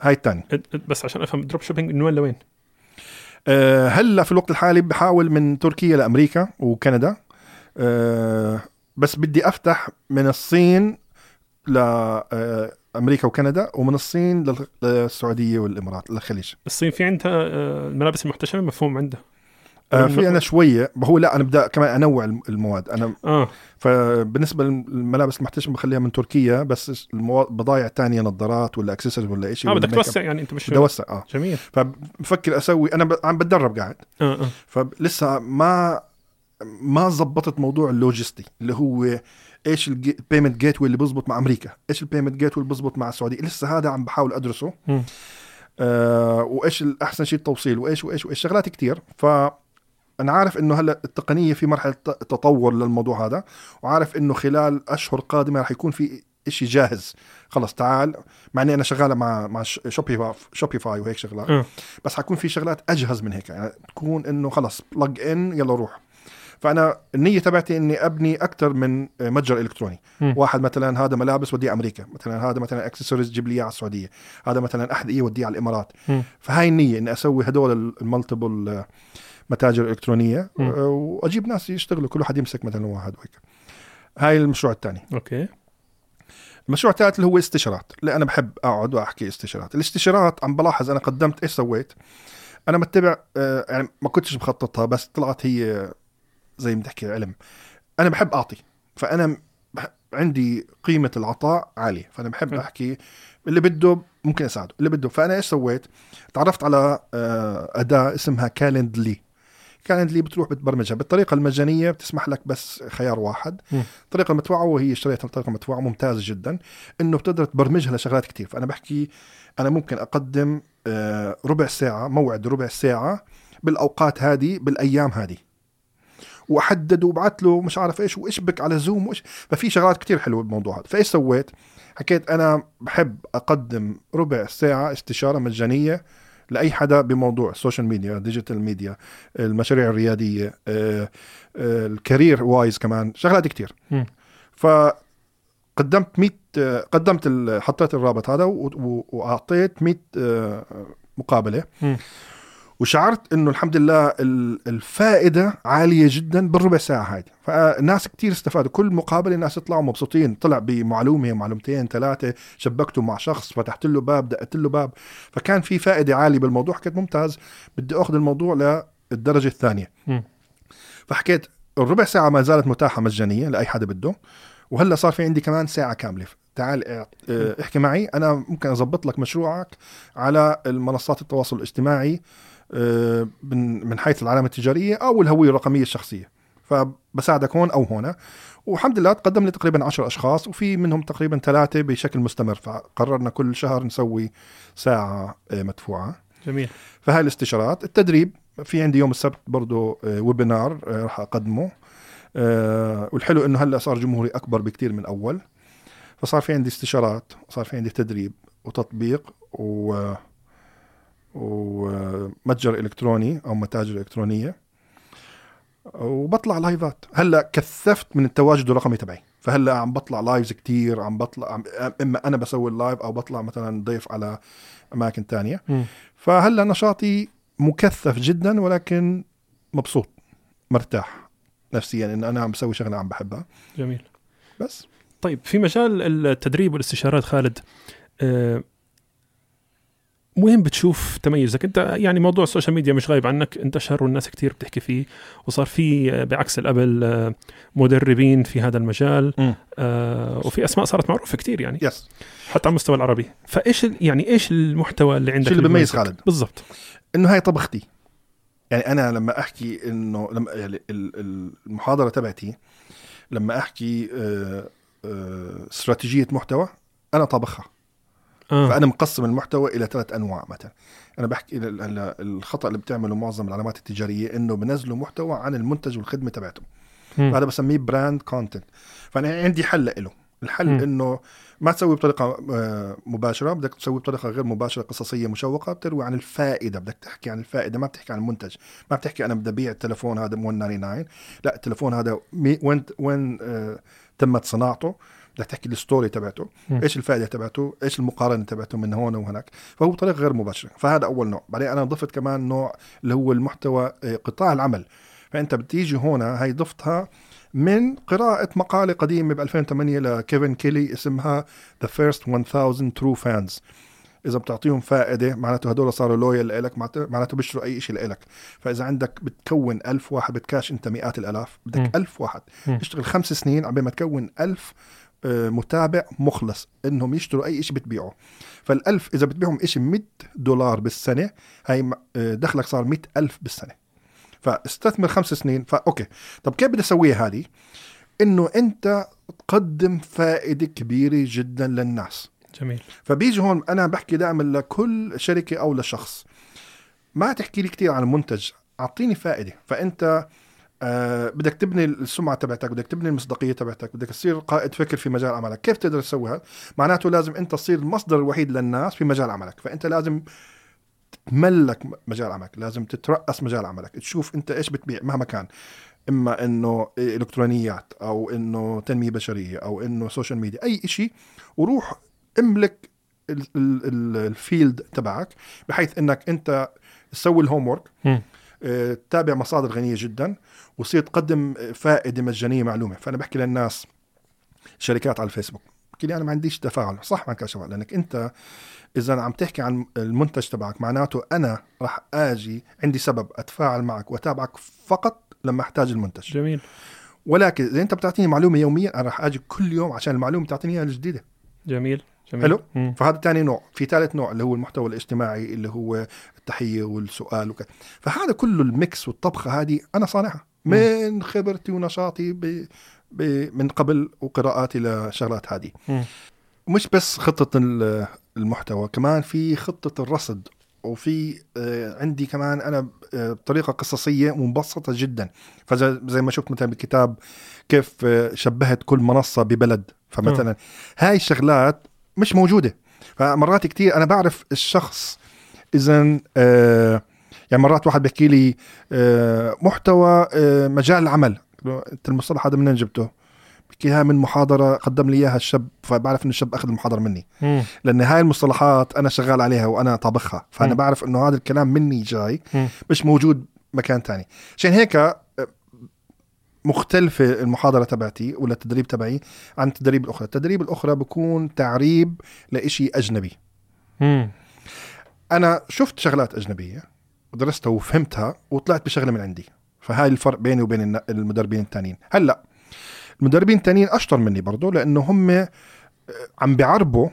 هاي الثاني بس عشان أفهم دروب شيبينج إنه وين وين. أه هلا في الوقت الحالي بحاول من تركيا لأمريكا وكندا، أه بس بدي أفتح من الصين لأمريكا وكندا، ومن الصين للسعودية والإمارات للخليج. الصين في عندها الملابس المحتشمة، مفهوم عندها. في أنا شوية هو لا أنا بدأ كمان أنوع المواد أنا آه. فبالنسبة للملابس المحتشمة بخليها من تركيا، بس المواد بضايع تانية، نظارات ولا أكسسوارز ولا إشي. آه بدك توسع يعني، أنت مش توسع. آه جميل. فبفكر أسوي أنا ب... عم بتدرب قاعد آه آه. فلسه ما ما زبطت موضوع اللوجستي، اللي هو إيش البيمنت جيتوي اللي بزبط مع أمريكا، إيش البيمنت جيتوي اللي بزبط مع السعودية. لسه هذا عم بحاول أدرسه م. آه وإيش الأحسن شيء التوصيل وإيش وإيش وإيش شغلات كتير. ف أنا عارف إنه هلا التقنية في مرحلة تطور للموضوع هذا، وعارف إنه خلال أشهر قادمة رح يكون في إشي جاهز خلص تعال. مع إني أنا شغالة مع مع شوبي شوبيفاي وهيك شغلات أه. بس هكون في شغلات أجهز من هيك، يعني تكون إنه خلص بلج إن يلا روح. فأنا النية تبعتي إني أبني أكتر من متجر إلكتروني م. واحد مثلا هذا ملابس ودي أمريكا، مثلا هذا مثلا أكسسوارز جيب لي على السعودية، هذا مثلا أحذية ودي على الإمارات م. فهاي النية إني أسوي هدول المالتيبل متاجر إلكترونية م. وأجيب ناس يشتغلوا، كل واحد يمسك مثلا واحد وهيك. هاي المشروع الثاني. أوكي. المشروع الثالث اللي هو استشارات، اللي أنا بحب أقعد وأحكي استشارات. الاستشارات عم بلاحظ أنا قدمت إيش سويت، أنا متبع آه يعني ما كنتش بخططها، بس طلعت هي زي ما تحكي علم. أنا بحب أعطي، فأنا عندي قيمة العطاء عالية، فأنا بحب م. أحكي اللي بده ممكن أساعده، اللي بده. فأنا إيش سويت، تعرفت على آه أداة اسمها كالندلي. كانت اللي بتروح بتبرمجها بالطريقة المجانية، بتسمح لك بس خيار واحد. م. طريقة مدفوعة، وهي اشتريتها بطريقة مدفوعة ممتازة جدا، انه بتقدر تبرمجها لشغلات كتير. فأنا بحكي أنا ممكن أقدم ربع ساعة موعد، ربع ساعة بالاوقات هذه بالايام هذه، واحدد وبعت له مش عارف ايش واشبك على زوم وايش. ففي شغلات كتير حلوه بالموضوع هذا. فايش سويت؟ حكيت انا بحب اقدم ربع ساعه استشاره مجانيه لاي حدا بموضوع السوشيال ميديا، ديجيتال ميديا، المشاريع الرياديه، الكارير وايز، كمان شغلات كتير. ف قدمت مئة قدمت حطيت الرابط هذا واعطيت مئة مقابله م. وشعرت انه الحمد لله الفائده عاليه جدا بالربع ساعه هاي. فناس كتير استفادوا، كل مقابله ناس طلعوا مبسوطين، طلع بمعلومه معلومتين ثلاثه، شبكته مع شخص، فتحت له باب، دقت له باب، فكان في فائده عاليه بالموضوع. حكيت ممتاز، بدي اخذ الموضوع للدرجه الثانيه م. فحكيت الربع ساعه ما زالت متاحه مجانيه لاي حدا بده، وهلا صار في عندي كمان ساعه كامله، تعال احكي معي، انا ممكن اضبط لك مشروعك على المنصات التواصل الاجتماعي من حيث العلامه التجاريه او الهويه الرقميه الشخصيه، فبساعدك هون او هنا. والحمد لله تقدم لي تقريبا عشر اشخاص، وفي منهم تقريبا ثلاثه بشكل مستمر، فقررنا كل شهر نسوي ساعه مدفوعه. جميل. فهاي الاستشارات. التدريب في عندي يوم السبت برضو ويبينار راح اقدمه، والحلو انه هلا صار جمهوري اكبر بكتير من اول، فصار في عندي استشارات، صار في عندي تدريب وتطبيق و ومتجر إلكتروني أو متاجر إلكترونية، وبطلع لايفات. هلأ كثفت من التواجد الرقمي تبعي، فهلأ عم بطلع لايفز كتير، عم بطلع عم إما أنا بسوي اللايف أو بطلع مثلا ضيف على أماكن تانية. م. فهلأ نشاطي مكثف جدا، ولكن مبسوط مرتاح نفسيا إن أنا عم بسوي شغلة عم بحبها. جميل. بس طيب في مجال التدريب والاستشارات خالد، أه مهم بتشوف تميزك انت، يعني موضوع السوشيال ميديا مش غايب عنك، انتشر والناس كتير بتحكي فيه، وصار في بعكس القبل مدربين في هذا المجال آه وفي اسماء صارت معروفه كتير يعني yes. حتى على المستوى العربي. فايش يعني ايش المحتوى اللي عندك اللي بيميز خالد بالضبط؟ انه هاي طبختي، يعني انا لما احكي انه لما المحاضره تبعتي لما احكي استراتيجيه محتوى انا طبخها. آه. فأنا مقسم المحتوى إلى ثلاث أنواع مثلا. أنا بحكي الخطأ اللي بتعمله معظم العلامات التجارية إنه بنزلوا محتوى عن المنتج والخدمة تبعتهم، فهذا بسميه براند كونتنت. فأنا عندي حل له، الحل م. إنه ما تسوي بطريقة مباشرة، بدك تسوي بطريقة غير مباشرة قصصية مشوقة، بتروي عن الفائدة، بدك تحكي عن الفائدة، ما بتحكي عن المنتج، ما بتحكي أنا بدي أبيع التلفون هذا مية وتسعة وتسعين، لا التلفون هذا وين وين آه تمت صناعته، بدك تحكي الستوري تبعته، م. ايش الفائده تبعته، ايش المقارنه تبعته من هون وهناك، فهو بطريقه غير مباشره. فهذا اول نوع. بعدين انا ضفت كمان نوع اللي هو المحتوى قطاع العمل، فانت بتيجي هنا هاي ضفتها من قراءه مقاله قديمه بألفين وثمانية لكيفن كيلي اسمها The First one thousand True Fans. اذا بتعطيهم فائده معناته هدول صاروا لويال لك، معناته بيشتروا اي شيء لك. فاذا عندك بتكون ألف واحد، بتكاش انت مئات الالاف، بدك م. ألف واحد تشتغل خمس سنين عبين ما تكون ألف متابع مخلص انهم يشتروا اي شيء بتبيعه. فالالف اذا بتبيعهم شيء مئة دولار بالسنه، هاي دخلك صار مئة ألف بالسنه، فاستثمر خمس سنين. فاوكي طب كيف بدي اسويها هذه؟ انه انت تقدم فائده كبيره جدا للناس. جميل. فبيجي هون انا بحكي دائما لكل شركه او لشخص، ما تحكي لي كتير عن المنتج، اعطيني فائده. فانت أه بدك تبني السمعة تبعتك، بدك تبني المصداقية تبعتك، بدك تصير قائد فكر في مجال عملك. كيف تقدر تسويها؟ معناته لازم انت تصير المصدر الوحيد للناس في مجال عملك، فانت لازم تملك مجال عملك، لازم تترأس مجال عملك، تشوف انت ايش بتبيع مهما كان، اما انه الكترونيات او انه تنمية بشرية او انه سوشيال ميديا، اي اشي، وروح املك الفيلد تبعك، بحيث انك انت تسوي الهومورك، تتابع مصادر غنية جدا، وصير تقدم فائدة مجانية معلومة. فأنا بحكي للناس، شركات على الفيسبوك، بحكي لي أنا ما عنديش تفاعل. صح ما عندك تفاعل، لأنك أنت إذا عم تحكي عن المنتج تبعك، معناته أنا رح آجي عندي سبب أتفاعل معك وأتابعك فقط لما أحتاج المنتج. جميل. ولكن إذا أنت بتعطيني معلومة يومية، أنا رح آجي كل يوم عشان المعلومة تعطينيها الجديدة. جميل. حلو. فهذا تاني نوع. في ثالث نوع اللي هو المحتوى الاجتماعي، اللي هو التحية والسؤال وكذا. فهذا كله الميكس والطبخة هذه أنا صانعها من خبرتي ونشاطي ب... ب... من قبل، وقراءاتي لشغلات هذه. مش بس خطة المحتوى، كمان في خطة الرصد وفي عندي كمان أنا بطريقة قصصية مبسطة جدا. فزي ما شفت مثلا بالكتاب كيف شبهت كل منصة ببلد، فمثلا هاي الشغلات مش موجودة. فمرات كتير أنا بعرف الشخص إذن يعني مرات واحد بحكي لي محتوى مجال العمل، أنت المصطلح هذا منين جبته؟ بحكيها من محاضرة قدم لي إياها الشاب، فبعرف إنه الشاب أخذ المحاضرة مني م. لأن هاي المصطلحات أنا شغال عليها وأنا طابخها، فأنا م. بعرف إنه هذا الكلام مني جاي م. مش موجود مكان تاني. عشان هيك مختلفة المحاضرة تبعتي ولا التدريب تبعي عن التدريب الأخرى. التدريب الأخرى بكون تعريب لإشي أجنبي م. أنا شفت شغلات أجنبية ودرستها وفهمتها وطلعت بشغلة من عندي، فهاي الفرق بيني وبين المدربين التانيين. هلأ المدربين التانيين أشطر مني برضو، لأنه هم عم بعربوا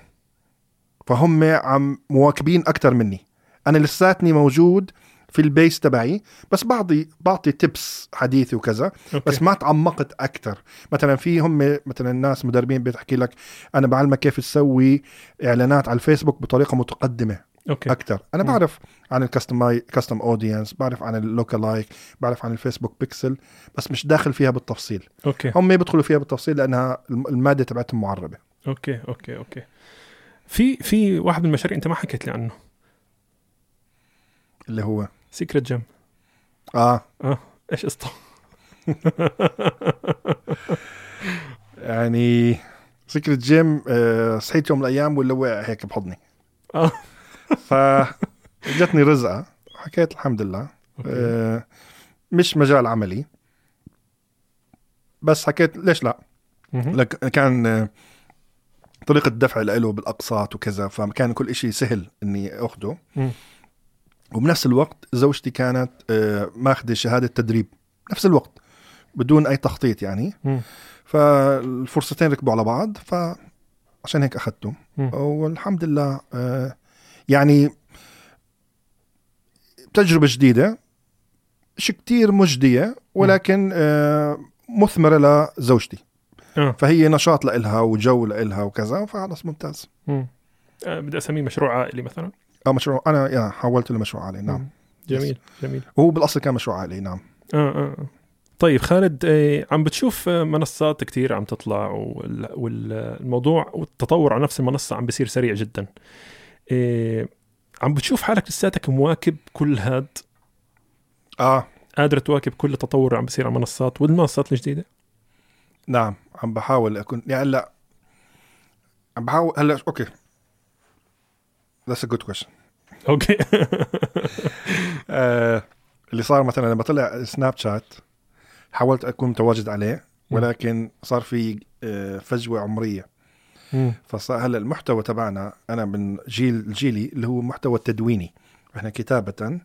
فهم عم مواكبين أكتر مني. أنا لساتني موجود في البيس تبعي، بس بعضي بعطي تيبس حديثي وكذا أوكي. بس ما تعمقت أكتر. مثلا في هم مثلا الناس مدربين بتحكي لك أنا بعلمك كيف تسوي إعلانات على الفيسبوك بطريقة متقدمة أوكي. أكتر. أنا بعرف عن الكاستم كاستم أودينس، بعرف عن اللوكالايك، بعرف عن الفيسبوك بيكسل، بس مش داخل فيها بالتفصيل. أوكي. هم يدخلوا فيها بالتفصيل لأنها المادة تبعتهم معربة. أوكي أوكي أوكي. في في واحد من المشاريع أنت ما حكيت لي عنه اللي هو Secret Gym. آه. آه. إيش قصته؟ يعني Secret Gym آه صحيت يوم من الأيام ولا وقع هيك بحضني. آه. فجتني رزقة حكيت الحمد لله أه مش مجال عملي، بس حكيت ليش لا. لك كان طريقة الدفع له بالأقساط وكذا، فكان كل إشي سهل إني أخده. وبنفس الوقت زوجتي كانت أه ماخدة شهادة تدريب نفس الوقت بدون أي تخطيط يعني، فالفرصتين ركبوا على بعض، فعشان هيك أخدته والحمد لله. أه يعني تجربة جديدة شي كتير مجدية، ولكن آه مثمرة لزوجتي آه. فهي نشاط لإلها وجو لإلها وكذا، فخلص ممتاز. آه بدي أسميه مشروع عائلي مثلا. آه مشروع أنا يعني حولت له مشروع عائلي. نعم جميل جميل. وهو بالأصل كان مشروع عائلي. نعم آه آه. طيب خالد آه عم بتشوف منصات كتير عم تطلع، والموضوع والتطور على نفس المنصة عم بيصير سريع جدا. إيه عم بتشوف حالك لساتك مواكب كل هاد؟ آه قادر تواكب كل تطور عم بصير على منصات والمنصات الجديدة؟ نعم عم بحاول أكون يعني لا عم بحاول هلا أوكي that's a good question أوكي. آه اللي صار مثلا لما طلع سناب شات حاولت أكون متواجد عليه، ولكن صار في آه فجوة عمرية. فصار هلا المحتوى تبعنا انا من جيل جيلي اللي هو محتوى تدويني، احنا كتابه،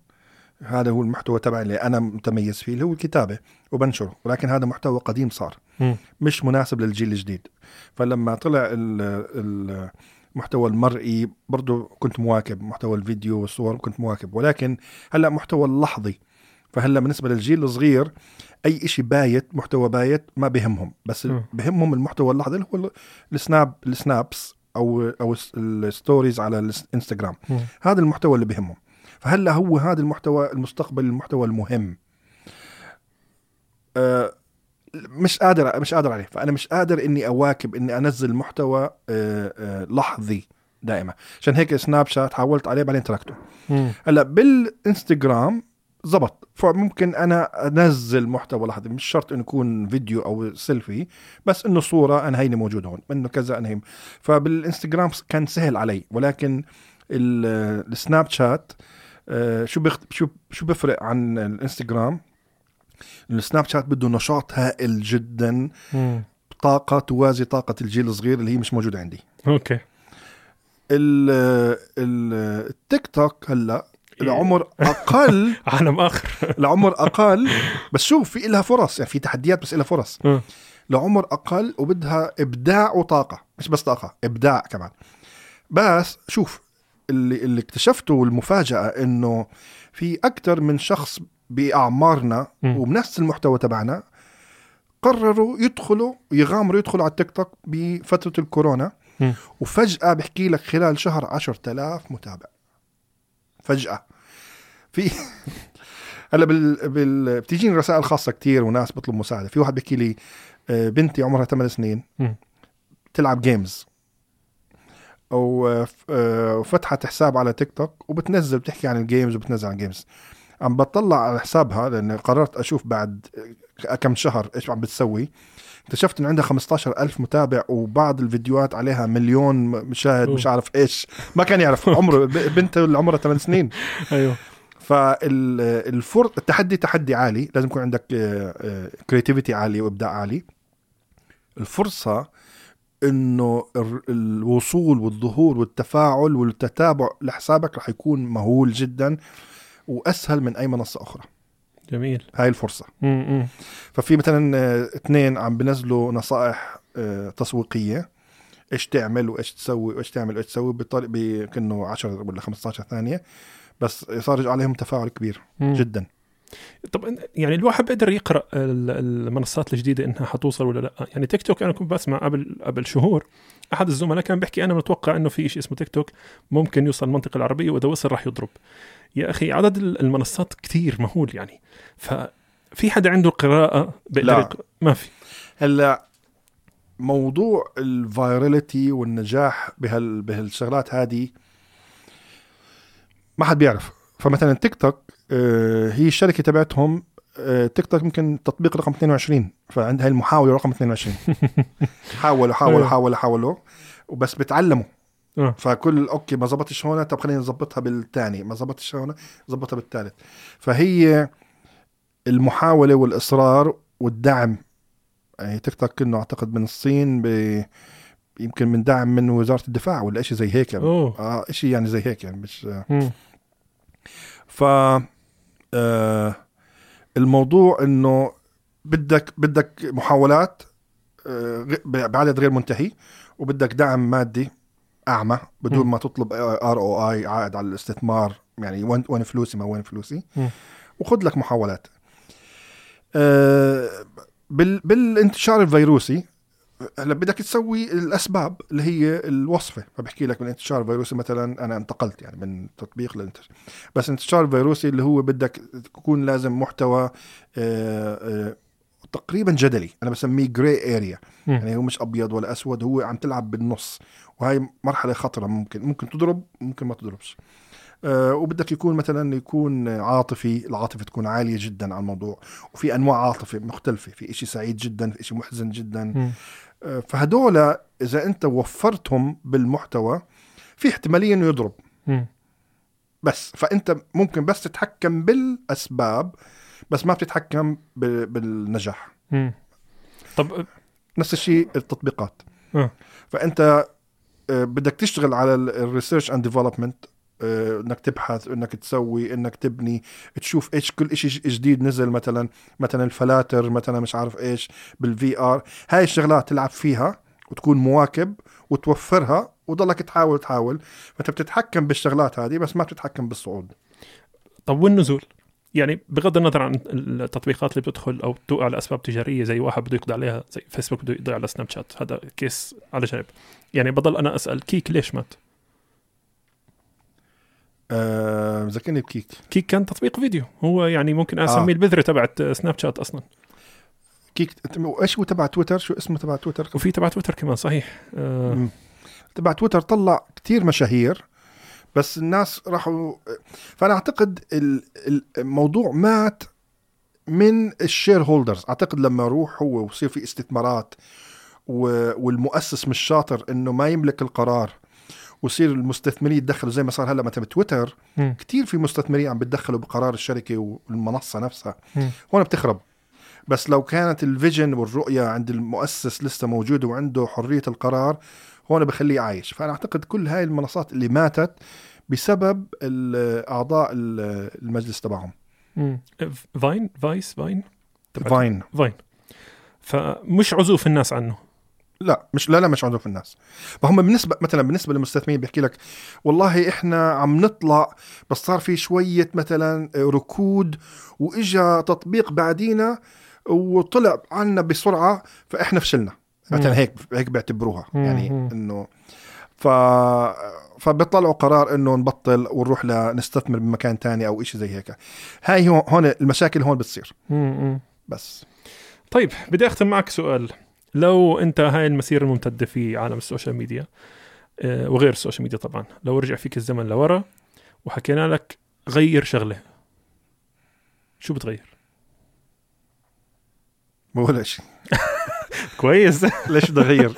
هذا هو المحتوى تبعي اللي انا متميز فيه اللي هو الكتابه وبنشره، ولكن هذا محتوى قديم صار م. مش مناسب للجيل الجديد. فلما طلع المحتوى المرئي برضو كنت مواكب، محتوى الفيديو والصور كنت مواكب، ولكن هلا محتوى اللحظي. فهلا بالنسبه للجيل الصغير اي شيء بايت، محتوى بايت ما بهمهم، بس م. بهمهم المحتوى اللحظي اللي هو السناب السنابس او او الستوريز على الانستغرام. م. هذا المحتوى اللي بهمهم. فهلا هو هذا المحتوى المستقبل، المحتوى المهم. أه مش قادر مش قادر عليه. فانا مش قادر اني اواكب اني انزل محتوى أه أه لحظي دائما. عشان هيك سناب شات حاولت عليه بعدين تركته. هلا بالانستغرام زبط، فممكن أنا أنزل محتوى لحظي، مش شرط إنه يكون فيديو أو سيلفي، بس إنه صورة أنا هيني موجود هون إنه كذا أنا هيم. فبالإنستغرام كان سهل علي، ولكن السناب شات آه شو بخ شو شو بفرق عن الإنستغرام؟ السناب شات بده نشاط هائل جدا، طاقة توازي طاقة الجيل الصغير اللي هي مش موجودة عندي. أوكي. ال ال التيك توك هلا العمر أقل عالم آخر. العمر أقل، بس شوف في إلها فرص، يعني في تحديات بس إلها فرص. العمر أقل وبدها إبداع وطاقة، مش بس طاقة، إبداع كمان. بس شوف اللي, اللي اكتشفته والمفاجأة إنه في أكتر من شخص بأعمارنا وبنفس المحتوى تبعنا قرروا يدخلوا يغامروا يدخلوا على التيك توك بفترة الكورونا، وفجأة بحكي لك خلال شهر عشرة آلاف متابع. فجأة في هلا بال... بال... بتيجيني رسائل خاصة كتير وناس بطلب مساعدة. في واحد بيحكي لي بنتي عمرها ثمان سنين تلعب جيمز وفتحت حساب على تيك توك وبتنزل بتحكي عن الجيمز وبتنزل عن جيمز. عم بطلع على حسابها لأن قررت أشوف بعد كم شهر إيش عم بتسوي. اكتشفت إن عندها خمسة عشر ألف متابع وبعض الفيديوهات عليها مليون مشاهد. مش عارف إيش ما كان يعرف عمره بنت اللي عمرها ثمان سنين. أيوه. فالفرق التحدي تحدي عالي، لازم يكون عندك كرياتيفيتي عالي وإبداع عالي. الفرصة إنه الوصول والظهور والتفاعل والتتابع لحسابك رح يكون مهول جدا وأسهل من أي منصة أخرى. جميل. هاي الفرصة. م-م. ففي مثلا اثنين عم بنزلوا نصائح تسويقية، إيش تعمل وإيش تسوي وإيش تعمل وإيش تسوي بطريقة بكنه عشرة ولا خمسة عشر ثانية بس صار عليهم تفاعل كبير م. جدا. طب يعني الواحد بقدر يقرأ المنصات الجديدة إنها حتوصل ولا لا؟ يعني تيك توك أنا كنت بسمع قبل قبل شهور أحد الزملاء كان بيحكي أنا متوقع إنه في شيء اسمه تيك توك ممكن يوصل المنطقة العربية وإذا وصل راح يضرب. يا أخي عدد المنصات كتير مهول يعني، ففي حدا عنده قراءة بقدر يقرأ؟ ما في. هلا موضوع الفايراليتي والنجاح بهال بهالشغلات هذه ما حد بيعرف. فمثلا تيك توك هي الشركة تبعتهم تيك توك ممكن تطبيق رقم اثنين وعشرين، فعندها المحاولة رقم اثنين وعشرين. حاولوا حاولوا حاولوا حاولوا وبس بتعلموا. فكل أوكي ما زبطتش هنا، طب خلينا نزبطها بالتاني، ما زبطتش هنا زبطها بالتالت. فهي المحاولة والإصرار والدعم. يعني تيك توك إنه أعتقد من الصين ب يمكن من دعم من وزارة الدفاع ولا إشي زي هيك. آه إشي يعني زي هيك يعني مش. ف آه الموضوع انه بدك بدك محاولات آه بعدد غير منتهي، وبدك دعم مادي اعمى بدون م. ما تطلب ار او اي عائد على الاستثمار، يعني وين وين فلوسي ما وين فلوسي م. وخذ لك محاولات. آه بال بالانتشار الفيروسي هلا بدك تسوي الاسباب اللي هي الوصفه. فبحكي لك بالانتشار الفيروسي مثلا انا انتقلت يعني من تطبيق للانتشار، بس انتشار الفيروسي اللي هو بدك تكون لازم محتوى آآ آآ تقريبا جدلي، انا بسميه جراي اريا، يعني هو مش ابيض ولا اسود، هو عم تلعب بالنص، وهي مرحله خطره، ممكن ممكن تضرب ممكن ما تضربش. وبدك يكون مثلا يكون عاطفي، العاطفة تكون عالية جدا على الموضوع، وفي أنواع عاطفة مختلفة، في إشي سعيد جدا، في إشي محزن جدا. م. فهدول إذا أنت وفرتهم بالمحتوى في احتمالية أنه يضرب. م. بس فأنت ممكن بس تتحكم بالأسباب بس ما بتتحكم بالنجاح. م. طب نفس الشيء التطبيقات. م. فأنت بدك تشتغل على الريسيرش اند ديفلوبمنت، انك تبحث، انك تسوي، انك تبني، تشوف ايش كل اشي جديد نزل، مثلا مثلا الفلاتر، مثلا مش عارف ايش بالفي ار. هاي الشغلات تلعب فيها وتكون مواكب وتوفرها وضلك تحاول تحاول. فانت بتتحكم بالشغلات هذه بس ما بتتحكم بالصعود. طب والنزول؟ يعني بغض النظر عن التطبيقات اللي بتدخل او بتوقع لاسباب تجاريه، زي واحد بده يقضي عليها زي فيسبوك بده يقضي على سناب شات، هذا كيس على جنب. يعني بضل انا اسال كيك ليش مات. أه مذكرني بكيك. كيك كان تطبيق فيديو، هو يعني ممكن أسميه آه. البذرة تبعت سناب شات أصلا. كيك إيش هو تبع تويتر؟ شو اسمه تبع تويتر؟ وفي تبع تويتر كمان صحيح. أه تبع تويتر طلع كتير مشاهير بس الناس راحوا. فأنا أعتقد الموضوع مات من الشير هولدرز. أعتقد لما روح هو وصير في استثمارات والمؤسس مش شاطر إنه ما يملك القرار وصير المستثمرين يتدخلوا زي ما صار هلا مثلا بتويتر. م. كتير في مستثمرين عم بتدخلوا بقرار الشركة والمنصة نفسها. م. هون بتخرب. بس لو كانت الفيجن والرؤية عند المؤسس لسه موجودة وعنده حرية القرار هون بخليه عايش. فأنا أعتقد كل هاي المنصات اللي ماتت بسبب أعضاء المجلس تبعهم. فاين فايس فاين فاين فاين فمش عزوف الناس عنه. لا مش لا لا مش عندهم في الناس. فهم بالنسبه مثلا بالنسبه للمستثمرين بيحكي لك والله احنا عم نطلع بس صار في شويه مثلا ركود واجا تطبيق بعدينا وطلع عنا بسرعه فاحنا فشلنا مثلا. هيك هيك بيعتبروها يعني انه ف فبيطلعوا قرار انه نبطل ونروح لنستثمر بمكان تاني او إشي زي هيك. هاي هون المشاكل هون بتصير. بس طيب بدي اختم معك سؤال، لو انت هاي المسيرة الممتدة في عالم السوشيال ميديا وغير السوشيال ميديا طبعا، لو رجع فيك الزمن لورا وحكينا لك غير شغلة، شو بتغير؟ ولا شيء. كويس. ليش بدي اغير؟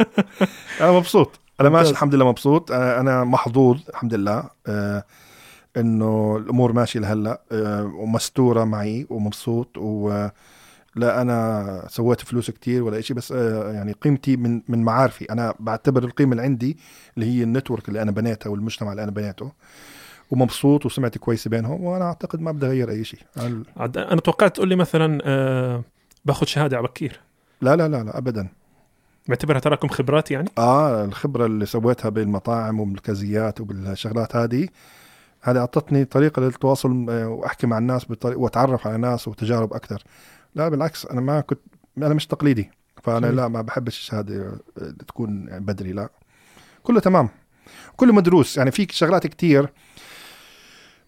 انا مبسوط، انا ماشي الحمد لله، مبسوط، انا محظوظ الحمد لله آه انه الامور ماشيه لهلا آه ومستوره معي ومبسوط، ولا انا سويت فلوس كتير ولا شيء، بس آه يعني قيمتي من من معارفي، انا بعتبر القيمه اللي عندي اللي هي النتورك اللي انا بنيتها والمجتمع اللي انا بنيته، ومبسوط وسمعتي كويسه بينهم، وانا اعتقد ما بدي اغير اي شيء. هل... انا توقعت تقول لي مثلا آه باخذ شهاده على بكير. لا لا لا لا ابدا، معتبرها تراكم خبرات يعني. اه الخبره اللي سويتها بالمطاعم وبالمركزيات وبالشغلات هذه، هذه اعطتني طريقه للتواصل واحكي مع الناس بطريقه واتعرف على ناس وتجارب اكثر. لا بالعكس، انا ما كنت، انا مش تقليدي، فانا لا ما بحبش الشهاده تكون بدري، لا كله تمام، كله مدروس. يعني في شغلات كتير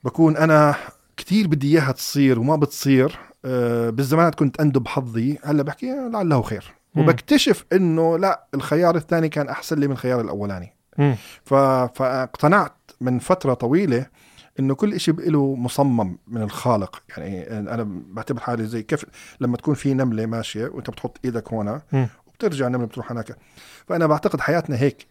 بكون انا كتير بدي اياها تصير وما بتصير، أه بالزمانات كنت اندب حظي، هلا بحكي لعله خير، وبكتشف انه لا الخيار الثاني كان احسن لي من الخيار الاولاني. ف... فاقتنعت من فترة طويلة انه كل اشي له مصمم من الخالق. يعني انا بعتبر حالي زي كيف لما تكون في نملة ماشية وانت بتحط ايدك هنا وبترجع النملة بتروح هناك، فانا بعتقد حياتنا هيك،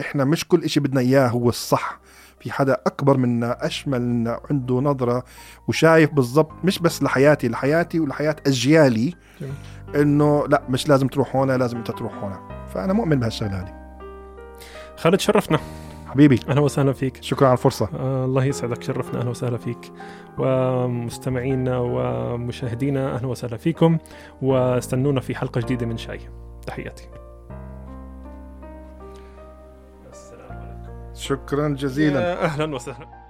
احنا مش كل اشي بدنا اياه هو الصح، في حدا اكبر منا اشمل منا عنده نظرة وشايف بالضبط، مش بس لحياتي لحياتي ولحياة اجيالي جميل. انه لا مش لازم تروح هنا، لازم انت تروح هنا، فانا مؤمن بهالشغله هذه. خالد شرفنا حبيبي، اهلا وسهلا فيك، شكرا على الفرصه. آه الله يسعدك، شرفنا، اهلا وسهلا فيك، ومستمعينا ومشاهدينا اهلا وسهلا فيكم، واستنونا في حلقه جديده من شاي. تحياتي، السلام عليكم، شكرا جزيلا، اهلا وسهلا.